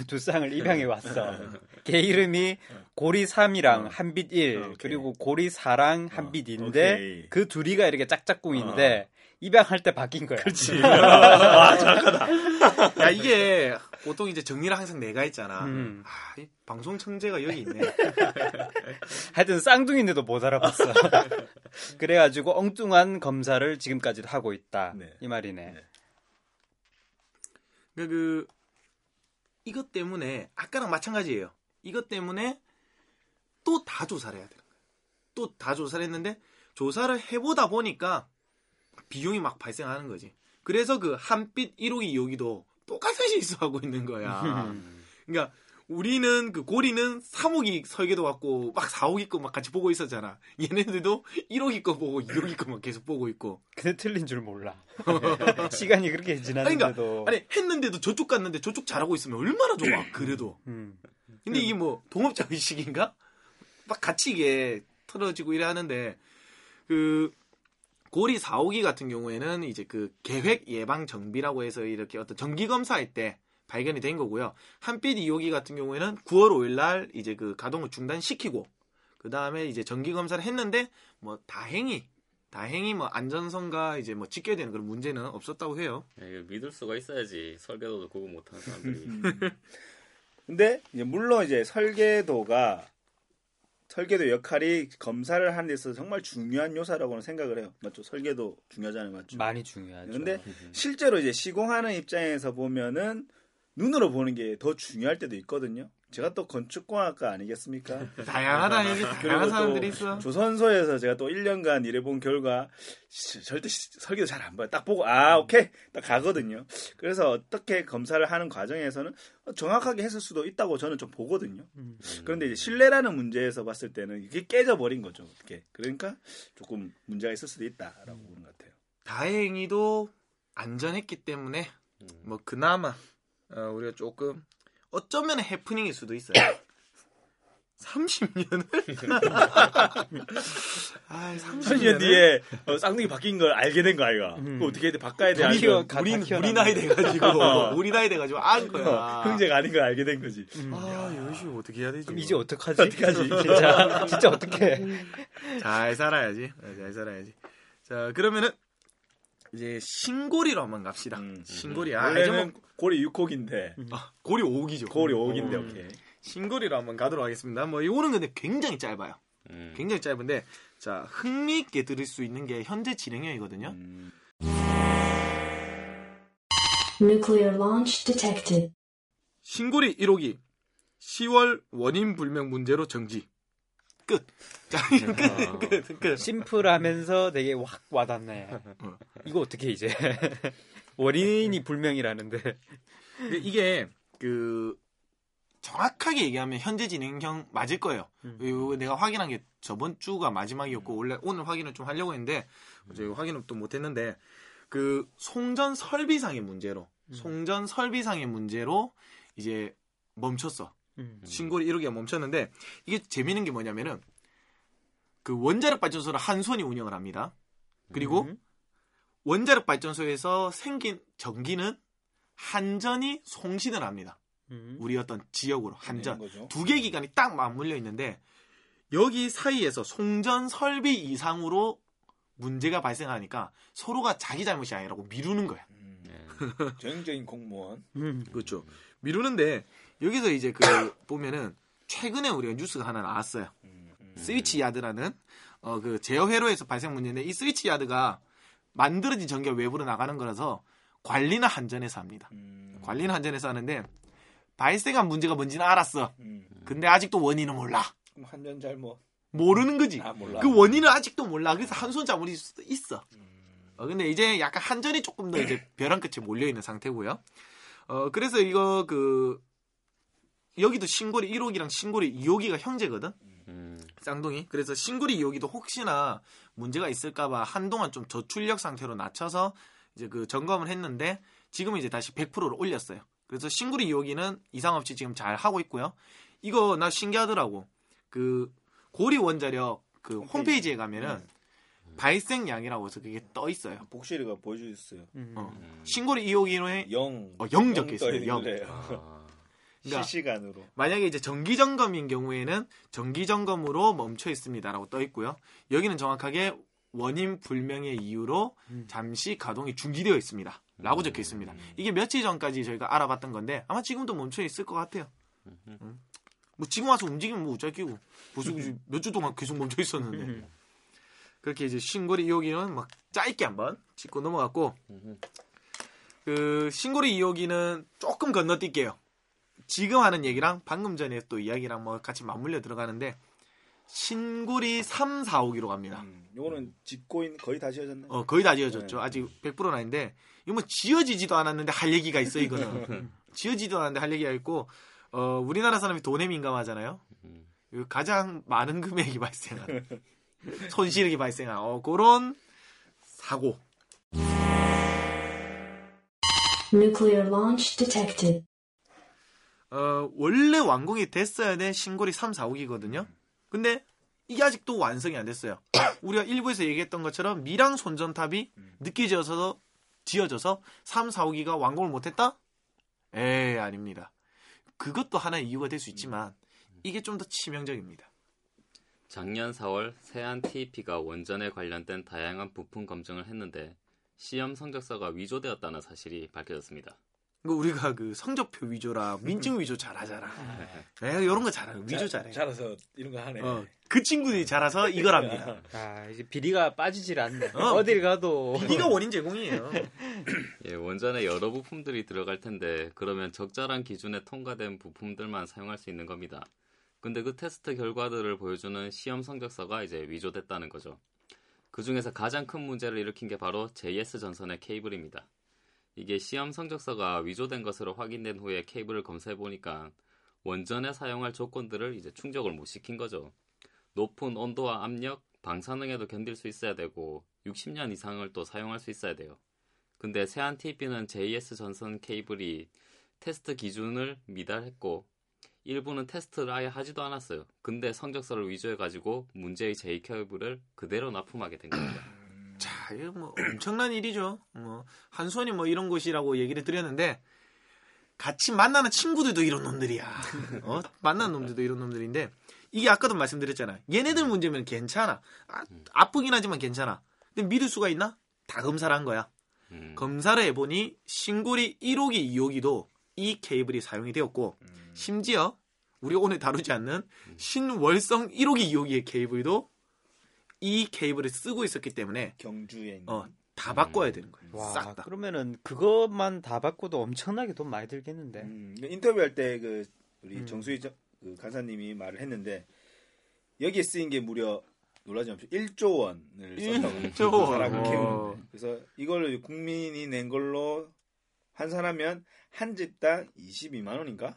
두 쌍을 입양해 왔어. 걔 이름이 고리 3이랑 한빛 1 그리고 고리 4랑 한빛 2인데 그 둘이가 이렇게 짝짝꿍인데 입양할 때 바뀐 거야. 그렇지. 와, 정확하다. 야, 이게 보통 이제 정리를 항상 내가 했잖아. 아, 이 방송 천재가 여기 있네. 하여튼 쌍둥이인데도 못 알아봤어. 그래가지고 엉뚱한 검사를 지금까지도 하고 있다. 네. 이 말이네. 네. 그 이것 때문에 아까랑 마찬가지예요. 이것 때문에 또 다 조사를 해야 되는 거예요. 또 다 조사를 했는데 조사를 해보다 보니까 비용이 막 발생하는 거지. 그래서 그 한빛 1호기 2호기도 똑같은 실수하고 있는 거야. 그러니까 우리는 그 고리는 3호기 설계도 갖고 막 4호기 거 막 같이 보고 있었잖아. 얘네들도 1호기 거 보고 2호기 거 막 계속 보고 있고. 근데 틀린 줄 몰라. 시간이 그렇게 지났는데도. 그러니까, 아니 했는데도 저쪽 갔는데 저쪽 잘하고 있으면 얼마나 좋아. 그래도. 근데 이게 뭐 동업자 의식인가? 막 같이 이게 틀어지고 이래 하는데 그. 고리 4호기 같은 경우에는 이제 그 계획 예방 정비라고 해서 이렇게 어떤 정기 검사할 때 발견이 된 거고요. 한빛 2호기 같은 경우에는 9월 5일 날 이제 그 가동을 중단시키고 그 다음에 이제 정기 검사를 했는데 뭐 다행히 뭐 안전성과 이제 뭐 지켜야 되는 그런 문제는 없었다고 해요. 네, 믿을 수가 있어야지 설계도도 구분 못하는 사람들이. 근데 이제 물론 이제 설계도 역할이 검사를 하는 데 있어서 정말 중요한 요소라고는 생각을 해요. 맞죠? 설계도 중요하잖아요. 맞죠? 많이 중요하죠. 그런데 실제로 이제 시공하는 입장에서 보면은 눈으로 보는 게 더 중요할 때도 있거든요. 제가 또 건축공학과 아니겠습니까? 다양하다. 여기 다양한 사람들이 있어. 조선소에서 제가 또 1년간 일해본 결과 절대 설계도 잘 안 봐요. 딱 보고 아 오케이 딱 가거든요. 그래서 어떻게 검사를 하는 과정에서는 정확하게 했을 수도 있다고 저는 좀 보거든요. 그런데 이제 신뢰라는 문제에서 봤을 때는 이게 깨져버린 거죠. 이렇게. 그러니까 조금 문제가 있을 수도 있다라고 보는 것 같아요. 다행히도 안전했기 때문에 뭐 그나마 우리가 조금 어쩌면 해프닝일 수도 있어요. 30년을? 아, 30년 뒤에 쌍둥이 바뀐 걸 알게 된 거 아이가. 그거 어떻게 해야 돼? 바꿔야 돼? 우리 나이 돼가지고. 우리 나이 돼가지고 안 거야. 형제가 아닌 걸 알게 된 거지. 아, 이거 어떻게 해야 되지? 그럼 이제 어떡하지? 진짜 어떡해. 잘 살아야지. 자, 그러면은. 이제 신고리로 한번 갑시다. 신고리. 원래는 고리 6호기인데. 고리 5호기죠. 고리 5호기인데 오케이. 신고리로 한번 가도록 하겠습니다. 뭐 이거는 근데 굉장히 짧아요. 굉장히 짧은데 자 흥미있게 들을 수 있는 게 현재 진행형이거든요. Nuclear launch detected. 신고리 1호기 10월 원인 불명 문제로 정지. 끝. 끝. 심플하면서 되게 확 와닿네. 이거 어떻게 이제 원인이 불명이라는데 이게 그 정확하게 얘기하면 현재 진행형 맞을 거예요. 내가 확인한 게 저번 주가 마지막이었고 원래 오늘 확인을 좀 하려고 했는데 확인을 또 못했는데 그 송전 설비상의 문제로 이제 멈췄어. 신고리 1호기가 멈췄는데 이게 재밌는 게 뭐냐면은 그 원자력 발전소를 한수원이 운영을 합니다. 그리고 원자력 발전소에서 생긴 전기는 한전이 송신을 합니다. 우리 어떤 지역으로 한전 두 개 기관이 딱 맞물려 있는데 여기 사이에서 송전 설비 이상으로 문제가 발생하니까 서로가 자기 잘못이 아니라고 미루는 거야. 전형적인 공무원. 그렇죠. 미루는데 여기서 이제 그 보면은 최근에 우리가 뉴스가 하나 나왔어요. 스위치 야드라는 그 제어 회로에서 발생 문제인데 이 스위치 야드가 만들어진 전기가 외부로 나가는 거라서 관리는 한전에서 합니다. 관리는 한전에서 하는데 발생한 문제가 뭔지는 알았어. 근데 아직도 원인은 몰라. 그럼 한전 잘못 모르는 거지. 아, 몰라. 그 원인은 아직도 몰라. 그래서 한손 잘못일 수도 있어. 근데 이제 약간 한전이 조금 더 이제 벼랑 끝에 몰려 있는 상태고요. 그래서 이거 그 여기도 신고리 1호기랑 신고리 2호기가 형제거든. 쌍둥이. 그래서 신고리 2호기도 혹시나 문제가 있을까봐 한동안 좀 저출력 상태로 낮춰서 이제 그 점검을 했는데 지금은 이제 다시 100%로 올렸어요. 그래서 신고리 2호기는 이상 없이 지금 잘 하고 있고요. 이거 나 신기하더라고. 그 고리 원자력 그 홈페이지에 가면은 발생량이라고 해서 그게 떠 있어요. 복실이가 보여주셨어요. 신고리 2호기는 0 적혀 있어요. 0. 그러니까 실시간으로. 만약에 이제 정기 점검인 경우에는 정기 점검으로 멈춰 있습니다라고 떠 있고요. 여기는 정확하게 원인 불명의 이유로 잠시 가동이 중지되어 있습니다.라고 적혀 있습니다. 이게 며칠 전까지 저희가 알아봤던 건데 아마 지금도 멈춰 있을 것 같아요. 뭐 지금 와서 움직이면 뭐 어쩌기고 벌써 몇 주 동안 계속 멈춰 있었는데 그렇게 이제 신고리 2호기는 막 짧게 한번 짚고 넘어갔고 그 신고리 2호기는 조금 건너뛸게요. 지금 하는 얘기랑 방금 전에 또 이야기랑 뭐 같이 맞물려 들어가는데 신고리 3-4호기로 갑니다. 요거는 짓고 있는 거의 다 지어졌네. 거의 다 지어졌죠. 네. 아직 100%는 아닌데 이거 뭐 지어지지도 않았는데 할 얘기가 있어 이거는. 지어지지도 않았는데 할 얘기가 있고 우리나라 사람이 돈에 민감하잖아요. 가장 많은 금액이 발생한 손실이 발생한 그런 사고. Nuclear launch detected. 원래 완공이 됐어야 된 신고리 3-4호기거든요. 근데 이게 아직도 완성이 안 됐어요. 우리가 1부에서 얘기했던 것처럼 밀양 손전탑이 늦게 지어져서 3-4호기가 완공을 못했다? 에이, 아닙니다. 그것도 하나의 이유가 될 수 있지만 이게 좀 더 치명적입니다. 작년 4월 세안 TEP가 원전에 관련된 다양한 부품 검증을 했는데 시험 성적서가 위조되었다는 사실이 밝혀졌습니다. 우리가 그 성적표 위조라 민증 위조 잘하잖아. 내가 이런 거 잘해. 위조 잘해. 잘해서 이런 거 하네. 그 친구들이 잘해서 이걸 합니다. 아 이제 비리가 빠지질 않네. 어딜 가도 비리가 원인 제공이에요. 예, 원전에 여러 부품들이 들어갈 텐데 그러면 적절한 기준에 통과된 부품들만 사용할 수 있는 겁니다. 근데 그 테스트 결과들을 보여주는 시험 성적서가 이제 위조됐다는 거죠. 그 중에서 가장 큰 문제를 일으킨 게 바로 JS 전선의 케이블입니다. 이게 시험 성적서가 위조된 것으로 확인된 후에 케이블을 검사해보니까 원전에 사용할 조건들을 이제 충족을 못 시킨 거죠. 높은 온도와 압력, 방사능에도 견딜 수 있어야 되고 60년 이상을 또 사용할 수 있어야 돼요. 근데 세안 TEP는 JS 전선 케이블이 테스트 기준을 미달했고 일부는 테스트를 아예 하지도 않았어요. 근데 성적서를 위조해가지고 문제의 J케이블을 그대로 납품하게 된 겁니다. 자, 이거 뭐 엄청난 일이죠. 뭐 한수원이 뭐 이런 곳이라고 얘기를 드렸는데 같이 만나는 친구들도 이런 놈들이야. 만나는 놈들도 이런 놈들인데 이게 아까도 말씀드렸잖아. 얘네들 문제면 괜찮아. 아프긴 하지만 괜찮아. 근데 믿을 수가 있나? 다 검사를 한 거야. 검사를 해보니 신고리 1호기, 2호기도 이 케이블이 사용이 되었고 심지어 우리가 오늘 다루지 않는 신월성 1호기, 2호기의 케이블도 이 케이블을 쓰고 있었기 때문에 경주에 있는 다 바꿔야 되는 거예요. 와, 싹 다. 그러면은 그것만 다 바꿔도 엄청나게 돈 많이 들겠는데. 인터뷰할 때 그 우리 정수희 그 간사님이 말을 했는데 여기에 쓰인 게 무려 놀라지 않죠. 1조 원을 썼다고. 1조 원을 키우는데. 그래서 이걸 국민이 낸 걸로 한 사람이면 한 집당 22만 원인가?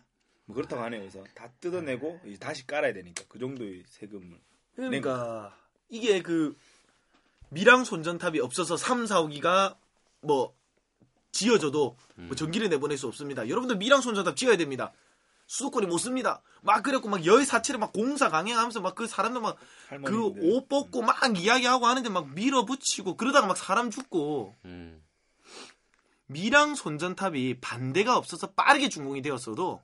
뭐 그렇다고 하네요. 그래서 다 뜯어내고 다시 깔아야 되니까 그 정도의 세금을. 그러니까. 이게 그 밀양 손전탑이 없어서 3-4호기가 뭐 지어져도 뭐 전기를 내보낼 수 없습니다. 여러분들 밀양 손전탑 지어야 됩니다. 수도권이 못 씁니다. 막 그랬고 막 여의 사체를 막 공사 강행하면서 막 그 사람들 막 그 옷 벗고 막 이야기하고 하는데 막 밀어붙이고 그러다가 막 사람 죽고 밀양 손전탑이 반대가 없어서 빠르게 준공이 되었어도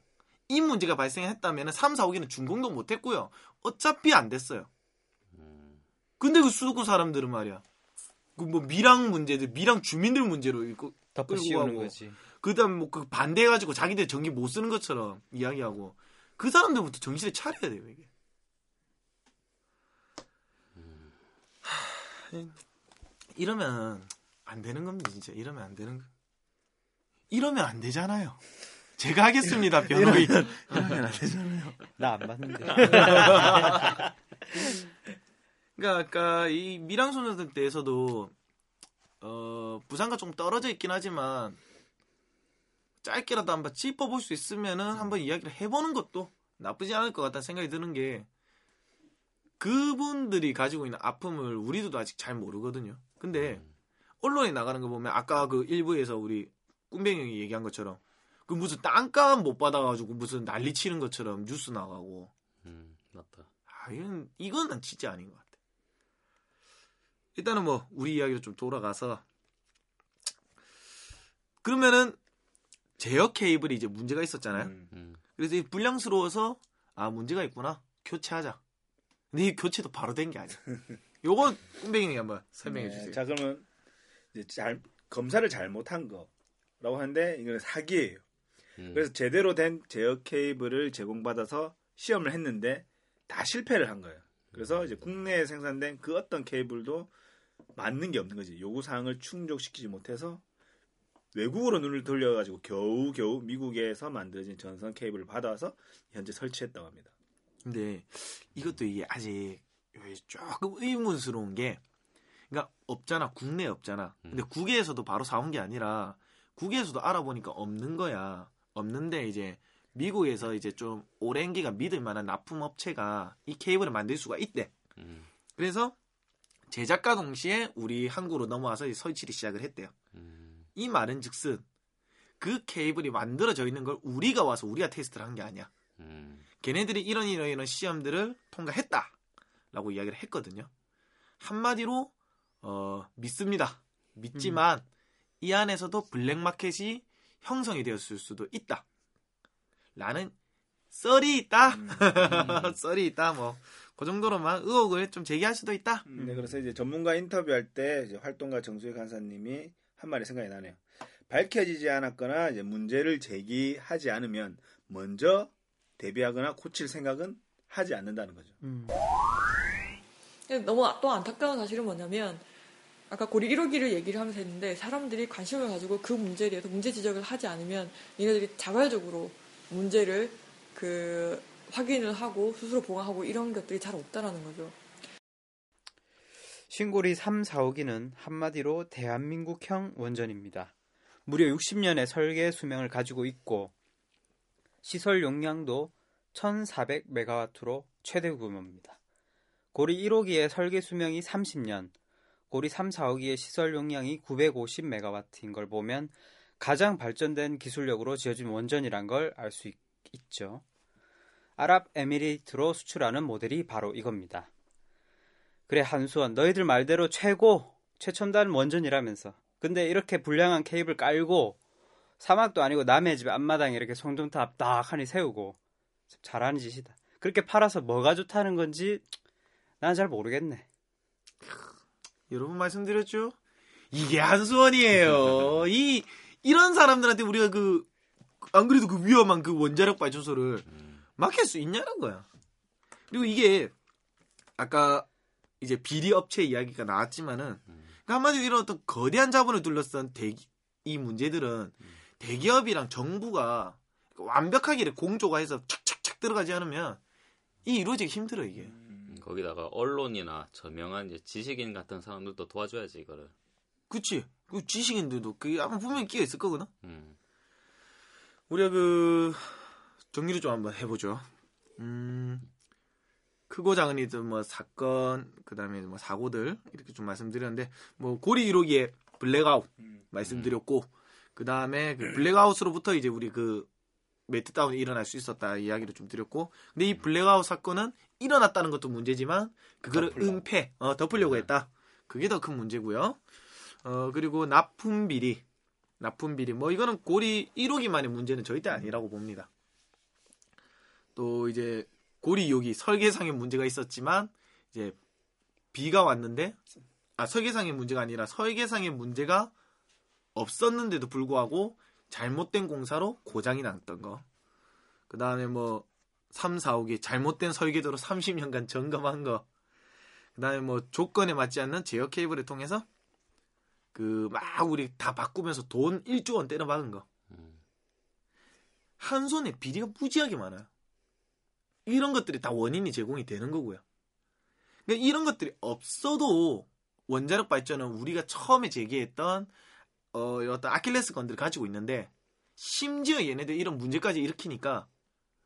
이 문제가 발생했다면 3-4호기는 준공도 못했고요. 어차피 안 됐어요. 근데 그 수도권 사람들은 말이야. 그 뭐 밀양 문제들, 밀양 주민들 문제로 이거 끌고 가고. 거지. 그다음 뭐 그 반대해가지고 자기들 전기 못 쓰는 것처럼 이야기하고. 그 사람들부터 정신을 차려야 돼요 이게. 이러면 안 되는 겁니다 진짜. 이러면 안 되는. 이러면 안 되잖아요. 제가 하겠습니다 변호인. 이러면 안 되잖아요. 나 안 맞는데. 그러니까 아까 이 밀양 손전탑 때에서도 부산과 좀 떨어져 있긴 하지만 짧게라도 한번 짚어볼 수 있으면은 한번 이야기를 해보는 것도 나쁘지 않을 것 같다는 생각이 드는 게 그분들이 가지고 있는 아픔을 우리도 아직 잘 모르거든요. 근데 언론에 나가는 거 보면 아까 그 일부에서 우리 꿈뱅이 형이 얘기한 것처럼 그 무슨 땅값 못 받아가지고 무슨 난리 치는 것처럼 뉴스 나가고. 맞다. 아, 이건 진짜 아닌 것 같아. 일단은 뭐 우리 이야기로 좀 돌아가서 그러면은 제어 케이블이 이제 문제가 있었잖아요. 그래서 불량스러워서 아 문제가 있구나 교체하자. 근데 이 교체도 바로 된 게 아니야. 요건 꿈뱅이 형이 한번 설명해 주세요. 네, 자 그러면 이제 검사를 잘못한 거라고 하는데 이건 사기예요. 그래서 제대로 된 제어 케이블을 제공받아서 시험을 했는데 다 실패를 한 거예요. 그래서 이제 국내에 생산된 그 어떤 케이블도 맞는 게 없는 거지. 요구사항을 충족시키지 못해서 외국으로 눈을 돌려가지고 겨우 미국에서 만들어진 전선 케이블을 받아서 현재 설치했다고 합니다. 근데 이것도 이게 아직 조금 의문스러운 게 그러니까 없잖아. 국내에 없잖아. 근데 국외에서도 바로 사온 게 아니라 국외에서도 알아보니까 없는 거야. 없는데 이제 미국에서 이제 좀 오랜 기간 믿을 만한 납품업체가 이 케이블을 만들 수가 있대. 그래서 제작과 동시에 우리 한국으로 넘어와서 설치를 시작을 했대요. 이 말은 즉슨 그 케이블이 만들어져 있는 걸 우리가 와서 우리가 테스트를 한 게 아니야. 걔네들이 이런 시험들을 통과했다. 라고 이야기를 했거든요. 한마디로 믿습니다. 믿지만 이 안에서도 블랙마켓이 형성이 되었을 수도 있다. 라는 썰이 있다. 썰이 있다. 뭐 그 정도로만 의혹을 좀 제기할 수도 있다. 네, 그래서 이제 전문가 인터뷰할 때 이제 활동가 정수희 간사님이 한 말이 생각이 나네요. 밝혀지지 않았거나 이제 문제를 제기하지 않으면 먼저 대비하거나 고칠 생각은 하지 않는다는 거죠. 너무 또 안타까운 사실은 뭐냐면 아까 고리 1호기를 얘기를 하면서 했는데 사람들이 관심을 가지고 그 문제에 대해서 문제 지적을 하지 않으면 얘네들이 자발적으로 문제를 확인을 하고 스스로 보강하고 이런 것들이 잘 없다라는 거죠. 신고리 3-4호기는 한마디로 대한민국형 원전입니다. 무려 60년의 설계 수명을 가지고 있고 시설 용량도 1,400메가와트로 최대 규모입니다. 고리 1호기의 설계 수명이 30년, 고리 3-4호기의 시설 용량이 950메가와트인 걸 보면 가장 발전된 기술력으로 지어진 원전이란 걸 알 수 있죠. 아랍에미리트로 수출하는 모델이 바로 이겁니다. 그래 한수원 너희들 말대로 최첨단 원전이라면서. 근데 이렇게 불량한 케이블 깔고 사막도 아니고 남의 집 앞마당에 이렇게 송전탑 딱 하니 세우고 잘하는 짓이다. 그렇게 팔아서 뭐가 좋다는 건지 난 잘 모르겠네. 여러분 말씀드렸죠? 이게 한수원이에요. 이런 사람들한테 우리가 안 그래도 그 위험한 그 원자력 발전소를 막힐 수 있냐는 거야. 그리고 이게, 아까 이제 비리 업체 이야기가 나왔지만은, 그러니까 한마디로 이런 어떤 거대한 자본을 둘러싼 이 문제들은 대기업이랑 정부가 완벽하게 공조가 해서 착착착 들어가지 않으면 이 이루어지기 힘들어, 이게. 거기다가 언론이나 저명한 이제 지식인 같은 사람들도 도와줘야지, 이거를. 그치. 그 지식인들도 그게 아마 분명히 끼어 있을 거거든. 우리가 정리를 좀 한번 해보죠. 크고 작은 사건, 그다음에 사고들 이렇게 좀 말씀드렸는데 뭐 고리 1호기의 블랙아웃 말씀드렸고 그다음에 그 블랙아웃으로부터 이제 우리 그 멜트다운이 일어날 수 있었다 이야기를 좀 드렸고 근데 이 블랙아웃 사건은 일어났다는 것도 문제지만 그거를 덮으려고 했다. 그게 더 큰 문제고요. 그리고 납품 비리 뭐 이거는 고리 1호기만의 문제는 절대 아니라고 봅니다. 또 이제 고리 2호기 설계상의 문제가 있었지만 이제 비가 왔는데 설계상의 문제가 아니라 설계상의 문제가 없었는데도 불구하고 잘못된 공사로 고장이 났던 거. 그 다음에 3-4호기 잘못된 설계도로 30년간 점검한 거. 그 다음에 조건에 맞지 않는 제어 케이블을 통해서 우리 다 바꾸면서 돈 1조 원 때려 박은 거. 한 손에 비리가 무지하게 많아요. 이런 것들이 다 원인이 제공이 되는 거고요. 그러니까 이런 것들이 없어도 원자력 발전은 우리가 처음에 제기했던 어떤 아킬레스건들을 가지고 있는데 심지어 얘네들 이런 문제까지 일으키니까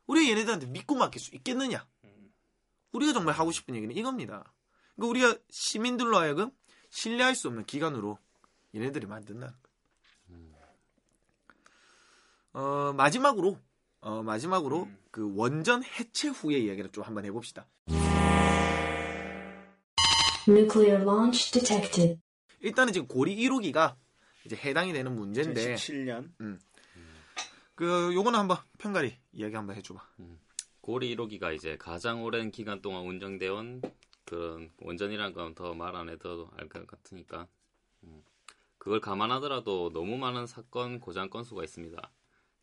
우리가 얘네들한테 믿고 맡길 수 있겠느냐? 우리가 정말 하고 싶은 얘기는 이겁니다. 그러니까 우리가 시민들로 하여금 신뢰할 수 없는 기관으로 얘네들이 만든다는 거예요. 마지막으로 그 원전 해체 후의 이야기를 좀 한번 해봅시다. Nuclear launch detected. 일단은 지금 고리 1호기가 이제 해당이 되는 문제인데. 2017년. 그 요거는 한번 편가리 이야기 한번 해줘봐. 고리 1호기가 이제 가장 오랜 기간 동안 운영되어 온 그런 원전이란 건 더 말 안 해도 알 것 같으니까. 그걸 감안하더라도 너무 많은 사건 고장 건수가 있습니다.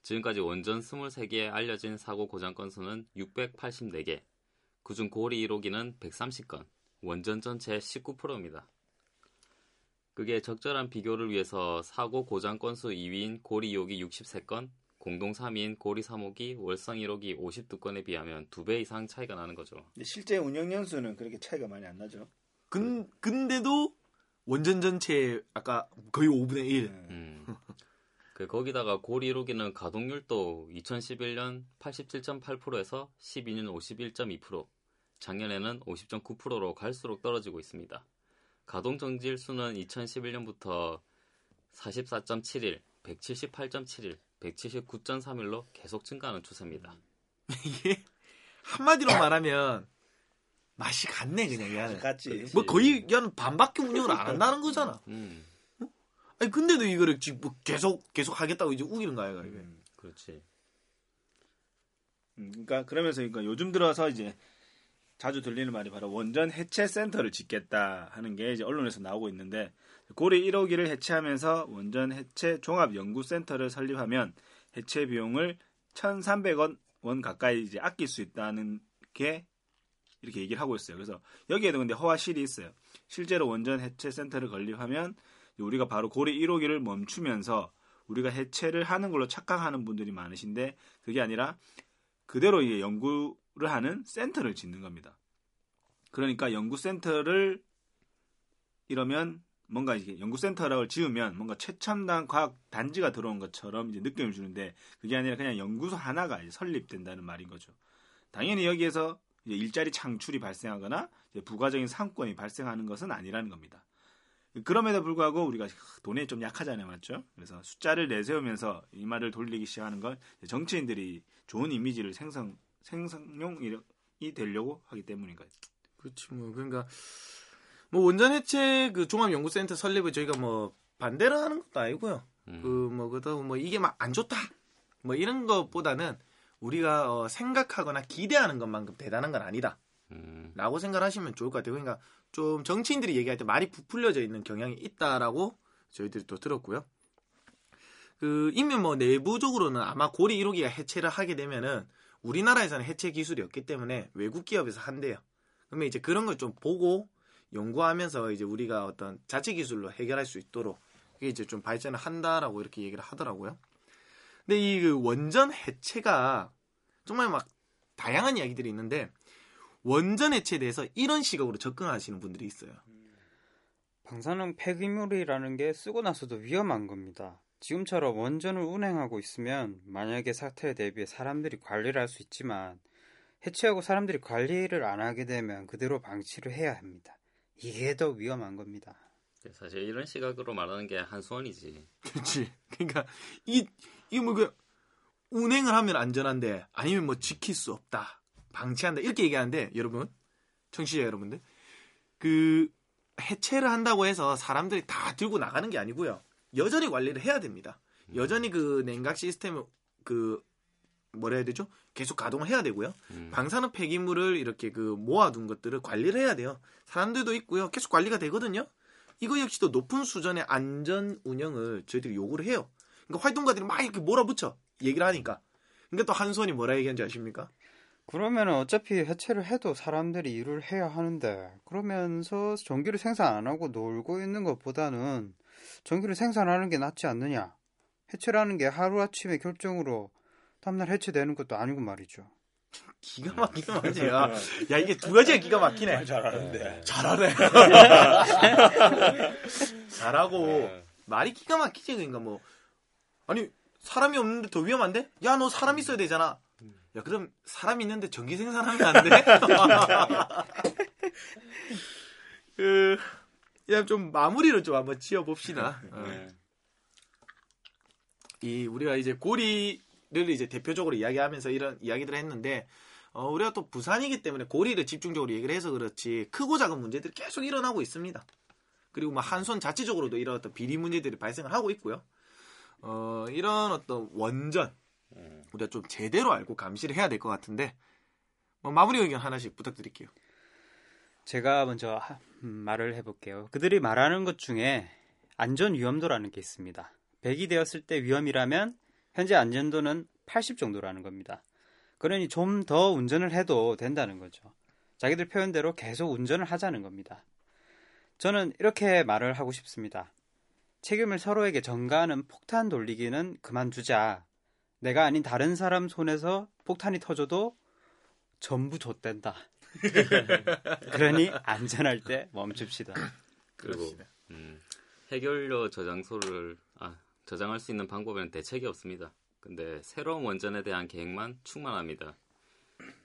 지금까지 원전 23개에 알려진 사고 고장 건수는 684개, 그중 고리 1호기는 130건, 원전 전체의 19%입니다. 그게 적절한 비교를 위해서 사고 고장 건수 2위인 고리 2호기 63건, 공동 3위인 고리 3호기, 월성 1호기 52건에 비하면 2배 이상 차이가 나는 거죠. 근데 실제 운영 연수는 그렇게 차이가 많이 안 나죠. 근데도 원전 전체 아까 거의 5분의 1. 그 거기다가 고리 1호기는 가동률도 2011년 87.8%에서 12년 51.2%, 작년에는 50.9%로 갈수록 떨어지고 있습니다. 가동정지일수는 2011년부터 44.7일, 178.7일, 179.3일로 계속 증가하는 추세입니다. 이게 한마디로 말하면 맛이 갔네 그냥 얘는. 갔지. 뭐 거의 얘는 반밖에 운영을 안 한다는 거잖아. 아니 근데도 이거를 지금 계속 하겠다고 이제 우기는 거야 이거. 그렇지. 그러니까 그러면서 그러니까 요즘 들어서 이제 자주 들리는 말이 바로 원전 해체 센터를 짓겠다 하는 게 이제 언론에서 나오고 있는데, 고리 1호기를 해체하면서 원전 해체 종합 연구 센터를 설립하면 해체 비용을 1,300억 원 가까이 이제 아낄 수 있다는 게 이렇게 얘기를 하고 있어요. 그래서 여기에도 근데 허가실이 있어요. 실제로 원전 해체 센터를 건립하면 우리가 바로 고리 1호기를 멈추면서 우리가 해체를 하는 걸로 착각하는 분들이 많으신데, 그게 아니라 그대로 이제 연구를 하는 센터를 짓는 겁니다. 그러니까 연구센터를 이러면 뭔가 이게 연구센터를 지으면 뭔가 최첨단 과학 단지가 들어온 것처럼 이제 느낌을 주는데, 그게 아니라 그냥 연구소 하나가 이제 설립된다는 말인 거죠. 당연히 여기에서 이제 일자리 창출이 발생하거나 이제 부가적인 상권이 발생하는 것은 아니라는 겁니다. 그럼에도 불구하고 우리가 돈에 좀 약하잖아요, 맞죠? 그래서 숫자를 내세우면서 이 말을 돌리기 시작하는 건 정치인들이 좋은 이미지를 생성용이 되려고 하기 때문인 거예요. 그렇지 뭐. 그러니까 뭐 원전 해체 그 종합연구센터 설립을 저희가 뭐 반대를 하는 것도 아니고요. 그뭐 이게 막 안 좋다 뭐 이런 것보다는 우리가 생각하거나 기대하는 것만큼 대단한 건 아니다. 라고 생각하시면 좋을 것 같아요. 그러니까 좀 정치인들이 얘기할 때 말이 부풀려져 있는 경향이 있다라고 저희들이 또 들었고요. 그 이미 뭐 내부적으로는 아마 고리 1호기가 해체를 하게 되면은 우리나라에서는 해체 기술이 없기 때문에 외국 기업에서 한대요. 그러면 이제 그런 걸 좀 보고 연구하면서 이제 우리가 어떤 자체 기술로 해결할 수 있도록 그게 이제 좀 발전을 한다라고 이렇게 얘기를 하더라고요. 근데 이 그 원전 해체가 정말 막 다양한 이야기들이 있는데, 원전 해체에 대해서 이런 시각으로 접근하시는 분들이 있어요. 방사능 폐기물이라는 게 쓰고 나서도 위험한 겁니다. 지금처럼 원전을 운행하고 있으면 만약에 사태에 대비해 사람들이 관리를 할 수 있지만, 해체하고 사람들이 관리를 안 하게 되면 그대로 방치를 해야 합니다. 이게 더 위험한 겁니다. 사실 이런 시각으로 말하는 게 한수원이지. 그렇지. 그러니까 이게 뭐 그 운행을 하면 안전한데 아니면 뭐 지킬 수 없다, 방치한다 이렇게 얘기하는데, 여러분 청취자 여러분들, 그 해체를 한다고 해서 사람들이 다 들고 나가는 게 아니고요. 여전히 관리를 해야 됩니다. 여전히 그 냉각 시스템을 그 뭐라 해야 되죠? 계속 가동을 해야 되고요. 방사능 폐기물을 이렇게 그 모아둔 것들을 관리를 해야 돼요. 사람들도 있고요. 계속 관리가 되거든요. 이거 역시도 높은 수준의 안전 운영을 저희들이 요구를 해요. 그러니까 활동가들이 막 이렇게 몰아붙여 얘기를 하니까. 그러니까 또 한수원이 뭐라 얘기하는지 아십니까? 그러면 어차피 해체를 해도 사람들이 일을 해야 하는데, 그러면서 전기를 생산 안 하고 놀고 있는 것보다는 전기를 생산하는 게 낫지 않느냐. 해체라는 게 하루아침에 결정으로 다음날 해체되는 것도 아니고 말이죠. 기가 막히긴 하지. 야, 이게 두 가지가 기가 막히네. 잘하는데. 잘하네. 잘하고. 말이 기가 막히지. 그러니까 뭐, 아니 사람이 없는데 더 위험한데? 야, 너 사람 있어야 되잖아. 야, 그럼 사람 있는데 전기 생산하면 안 돼? 그, 그냥 좀 마무리로 좀 한번 지어봅시다. 네. 이 우리가 이제 고리를 이제 대표적으로 이야기하면서 이런 이야기들을 했는데, 우리가 또 부산이기 때문에 고리를 집중적으로 얘기를 해서 그렇지 크고 작은 문제들이 계속 일어나고 있습니다. 그리고 뭐 한손 자체적으로도 이런 어떤 비리 문제들이 발생을 하고 있고요. 이런 어떤 원전 우리가 좀 제대로 알고 감시를 해야 될 것 같은데, 뭐 마무리 의견 하나씩 부탁드릴게요. 제가 먼저 말을 해볼게요. 그들이 말하는 것 중에 안전 위험도라는 게 있습니다. 100이 되었을 때 위험이라면 현재 안전도는 80 정도라는 겁니다. 그러니 좀 더 운전을 해도 된다는 거죠. 자기들 표현대로 계속 운전을 하자는 겁니다. 저는 이렇게 말을 하고 싶습니다. 책임을 서로에게 전가하는 폭탄 돌리기는 그만두자. 내가 아닌 다른 사람 손에서 폭탄이 터져도 전부 좆된다. 그러니 안전할 때 멈춥시다. 그리고 해결료 저장소를 저장할 수 있는 방법에는 대책이 없습니다. 근데 새로운 원전에 대한 계획만 충만합니다.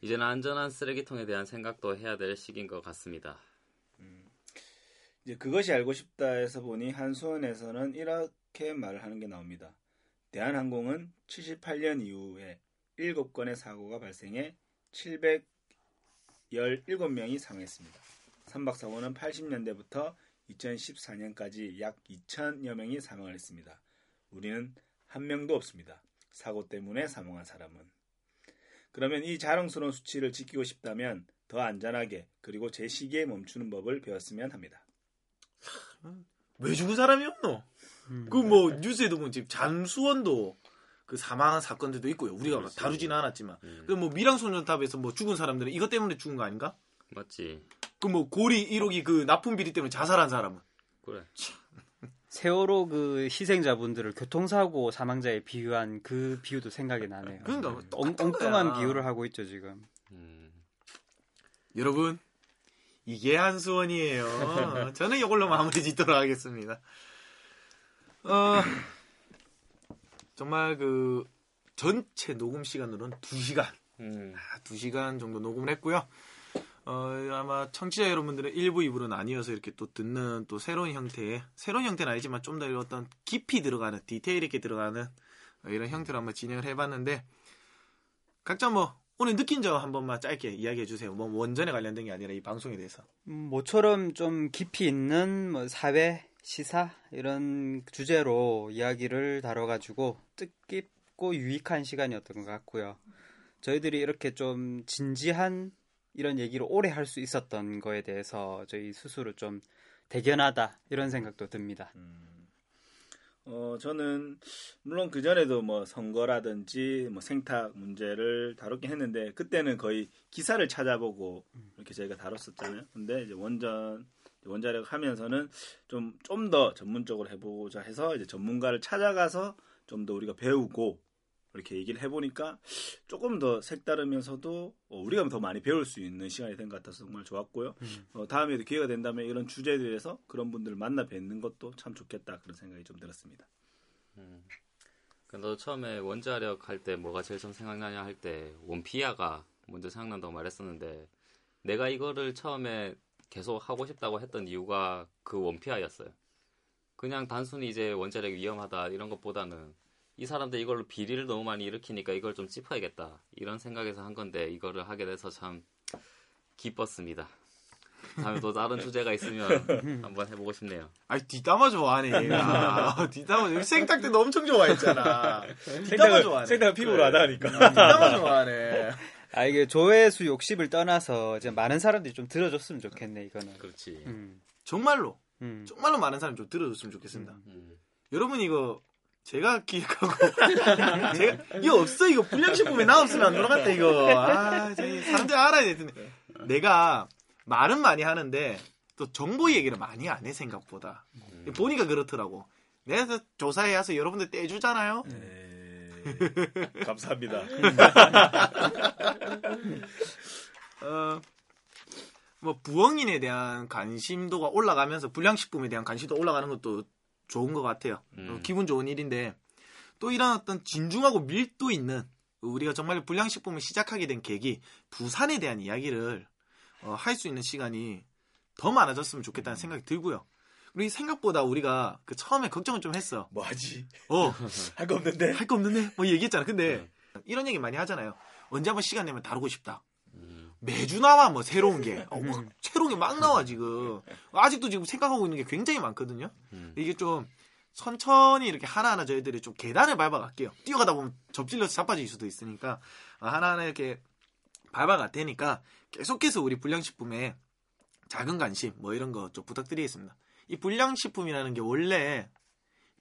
이제는 안전한 쓰레기통에 대한 생각도 해야 될 시기인 것 같습니다. 이제 그것이 알고 싶다 해서 보니 한수원에서는 이렇게 말을 하는 게 나옵니다. 대한항공은 78년 이후에 7건의 사고가 발생해 717명이 사망했습니다. 삼박사고는 80년대부터 2014년까지 약 2,000여 명이 사망을 했습니다. 우리는 한 명도 없습니다. 사고 때문에 사망한 사람은. 그러면 이 자랑스러운 수치를 지키고 싶다면 더 안전하게 그리고 제 시기에 멈추는 법을 배웠으면 합니다. 왜 죽은 사람이 없노? 그 뭐 뉴스에도 보면 지금 잠수원도 그 사망한 사건들도 있고요. 우리가 그렇지. 다루지는 않았지만. 그럼 뭐 밀양소년탑에서 뭐 죽은 사람들은 이것 때문에 죽은 거 아닌가? 맞지. 그 뭐 고리 1호기 그 납품 비리 때문에 자살한 사람은. 그래. 세월호 그 희생자분들을 교통사고 사망자에 비유한 그 비유도 생각이 나네요. 그러니까 엉뚱한 비유를 하고 있죠 지금. 여러분 이게 한수원이에요. 저는 이걸로 마무리 짓도록 하겠습니다. 정말 그 전체 녹음 시간으로는 2시간 2시간 정도 녹음을 했고요. 아마 청취자 여러분들의 1부, 2부로 나뉘어서 이렇게 또 듣는 또 새로운 형태는 아니지만 좀 더 어떤 깊이 들어가는, 디테일 있게 들어가는 이런 형태로 한번 진행을 해봤는데, 각자 뭐 오늘 느낀 점 한 번만 짧게 이야기해 주세요. 뭐 원전에 관련된 게 아니라 이 방송에 대해서. 모처럼 좀 깊이 있는 뭐 사회, 시사 이런 주제로 이야기를 다뤄가지고 뜻깊고 유익한 시간이었던 것 같고요. 저희들이 이렇게 좀 진지한 이런 얘기를 오래 할 수 있었던 거에 대해서 저희 스스로 좀 대견하다 이런 생각도 듭니다. 저는 물론 그 전에도 뭐 선거라든지 뭐 생탁 문제를 다뤘긴 했는데 그때는 거의 기사를 찾아보고 이렇게 저희가 다뤘었잖아요. 근데 이제 원자력 하면서는 좀 더 전문적으로 해보자 해서 이제 전문가를 찾아가서 좀 더 우리가 배우고. 이렇게 얘기를 해보니까 조금 더 색다르면서도 우리가 더 많이 배울 수 있는 시간이 된 것 같아서 정말 좋았고요. 다음에도 기회가 된다면 이런 주제에 대해서 그런 분들을 만나 뵙는 것도 참 좋겠다 그런 생각이 좀 들었습니다. 근데 처음에 원자력 할 때 뭐가 제일 처음 생각나냐 할 때 원피아가 먼저 생각난다고 말했었는데, 내가 이거를 처음에 계속 하고 싶다고 했던 이유가 그 원피아였어요. 그냥 단순히 이제 원자력이 위험하다 이런 것보다는 이 사람들 이걸로 비리를 너무 많이 일으키니까 이걸 좀 짚어야겠다 이런 생각에서 한 건데, 이거를 하게 돼서 참 기뻤습니다. 다음에 또 다른 주제가 있으면 한번 해보고 싶네요. 아니 뒷담화 좋아하네. 뒷담화 생탁 때도 엄청 좋아했잖아. 뒷담화 좋아하네. 생탁 피부로 하다니까. 뒷담화 좋아하네. 아 이게 조회수 욕심을 떠나서 이제 많은 사람들이 좀 들어줬으면 좋겠네 이거는. 그렇지. 정말로 많은 사람이 좀 들어줬으면 좋겠습니다. 여러분 이거. 제가 기획하고 이거 없어. 이거 불량식품에 나 없으면 안 돌아갔다 이거. 사람들 알아야 될 텐데. 내가 말은 많이 하는데 또 정보 얘기를 많이 안 해 생각보다. 보니까 그렇더라고. 내가 조사해서 여러분들 떼주잖아요. 감사합니다. 뭐 부엉인에 대한 관심도가 올라가면서 불량식품에 대한 관심도 올라가는 것도 좋은 것 같아요. 기분 좋은 일인데, 또 이런 어떤 진중하고 밀도 있는 우리가 정말 불량식품을 시작하게 된 계기, 부산에 대한 이야기를 할 수 있는 시간이 더 많아졌으면 좋겠다는 생각이 들고요. 우리 생각보다 우리가 그 처음에 걱정을 좀 했어. 뭐 하지? 할 거 없는데? 할 거 없는데? 뭐 얘기했잖아. 근데 이런 얘기 많이 하잖아요. 언제 한번 시간 내면 다루고 싶다. 매주 나와, 뭐, 새로운 게. 새로운 게 막 나와, 지금. 아직도 지금 생각하고 있는 게 굉장히 많거든요. 이게 좀 천천히 이렇게 하나하나 저희들이 좀 계단을 밟아갈게요. 뛰어가다 보면 접질려서 자빠질 수도 있으니까 하나하나 이렇게 밟아갈 테니까 계속해서 우리 불량식품에 작은 관심, 뭐 이런 거 좀 부탁드리겠습니다. 이 불량식품이라는 게 원래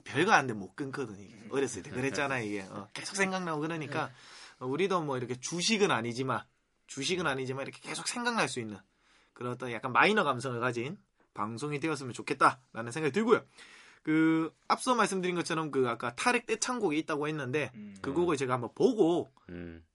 별거 안 돼 못 끊거든, 이게. 어렸을 때 그랬잖아요, 이게. 계속 생각나고 그러니까 우리도 뭐 이렇게 주식은 아니지만 이렇게 계속 생각날 수 있는 그런 어떤 약간 마이너 감성을 가진 방송이 되었으면 좋겠다라는 생각이 들고요. 그 앞서 말씀드린 것처럼 그 아까 탈핵 떼창곡이 있다고 했는데 그 곡을 제가 한번 보고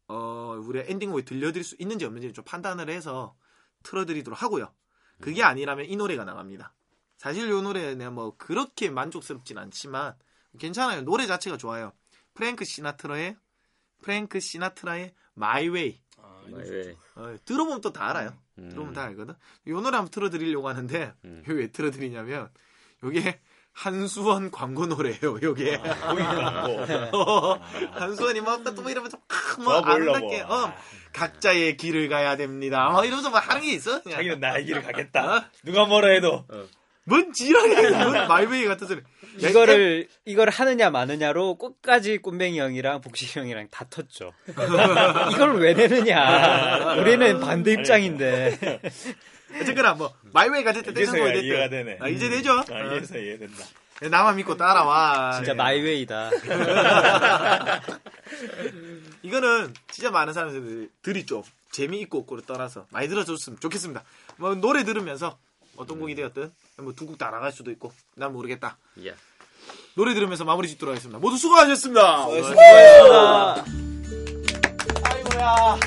우리가 엔딩곡이 들려드릴 수 있는지 없는지 좀 판단을 해서 틀어드리도록 하고요. 그게 아니라면 이 노래가 나갑니다. 사실 이 노래는 뭐 그렇게 만족스럽진 않지만 괜찮아요. 노래 자체가 좋아요. 프랭크 시나트라의 My Way. 들어보면 또 다 알아요. 들어보면 다 알거든. 이 노래 한번 틀어드리려고 하는데 이거 왜 틀어드리냐면 이게 한수원 광고 노래예요. 이게 한수원이 막 또 이러면서 막 아름답게 각자의 길을 가야 됩니다. 막 이러면서 막 하는 게 있어. 그냥. 자기는 나의 길을 가겠다. 누가 뭐라 해도. 뭔 지랄이야. 마이웨이 같은 소리. 이걸 하느냐 마느냐로 끝까지 꼼뱅이 형이랑 복식 형이랑 다퉜죠. 이걸 왜 내느냐. 우리는 반대 입장인데. 어쨌거나 뭐 마이웨이 같을 때 떼는 거에 됐대. 이해가 되네. 아, 이제 되죠? 이해서 이해된다. 나만 믿고 따라와. 진짜 마이웨이다. 이거는 진짜 많은 사람들이 좀 재미있고 없고를 떠나서 많이 들어줬으면 좋겠습니다. 뭐 노래 들으면서 어떤 곡이 되었든 뭐 두 곡 다 나갈 수도 있고 난 모르겠다. Yeah. 노래 들으면서 마무리 짓도록 하겠습니다. 모두 수고하셨습니다. 수고하셨습니다. 아이고야.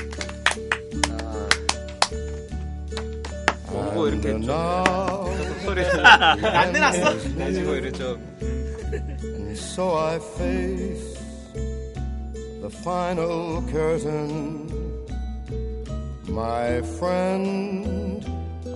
보고 이렇게 좀 소리를 안 내놨어? 가지고 이렇게 좀. And so I face the final curtain, my friend.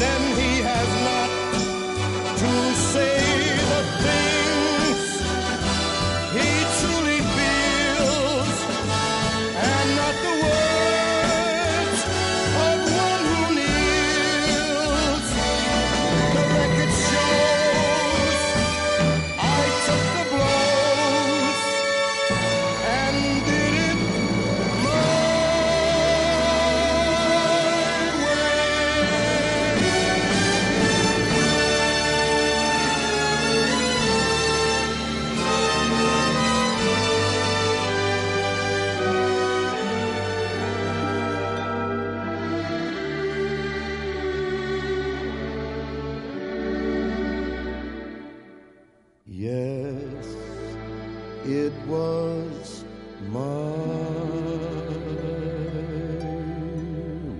then he has not to say the things he truly feels, and not the words of one who kneels. The record shows I took the blows and did it my It was my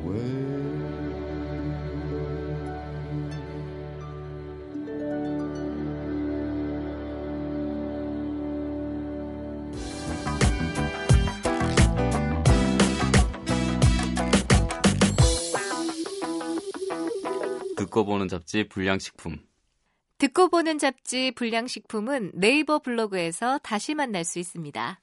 way. 듣고 보는 잡지 불량식품. 듣고 보는 잡지 불량식품은 네이버 블로그에서 다시 만날 수 있습니다.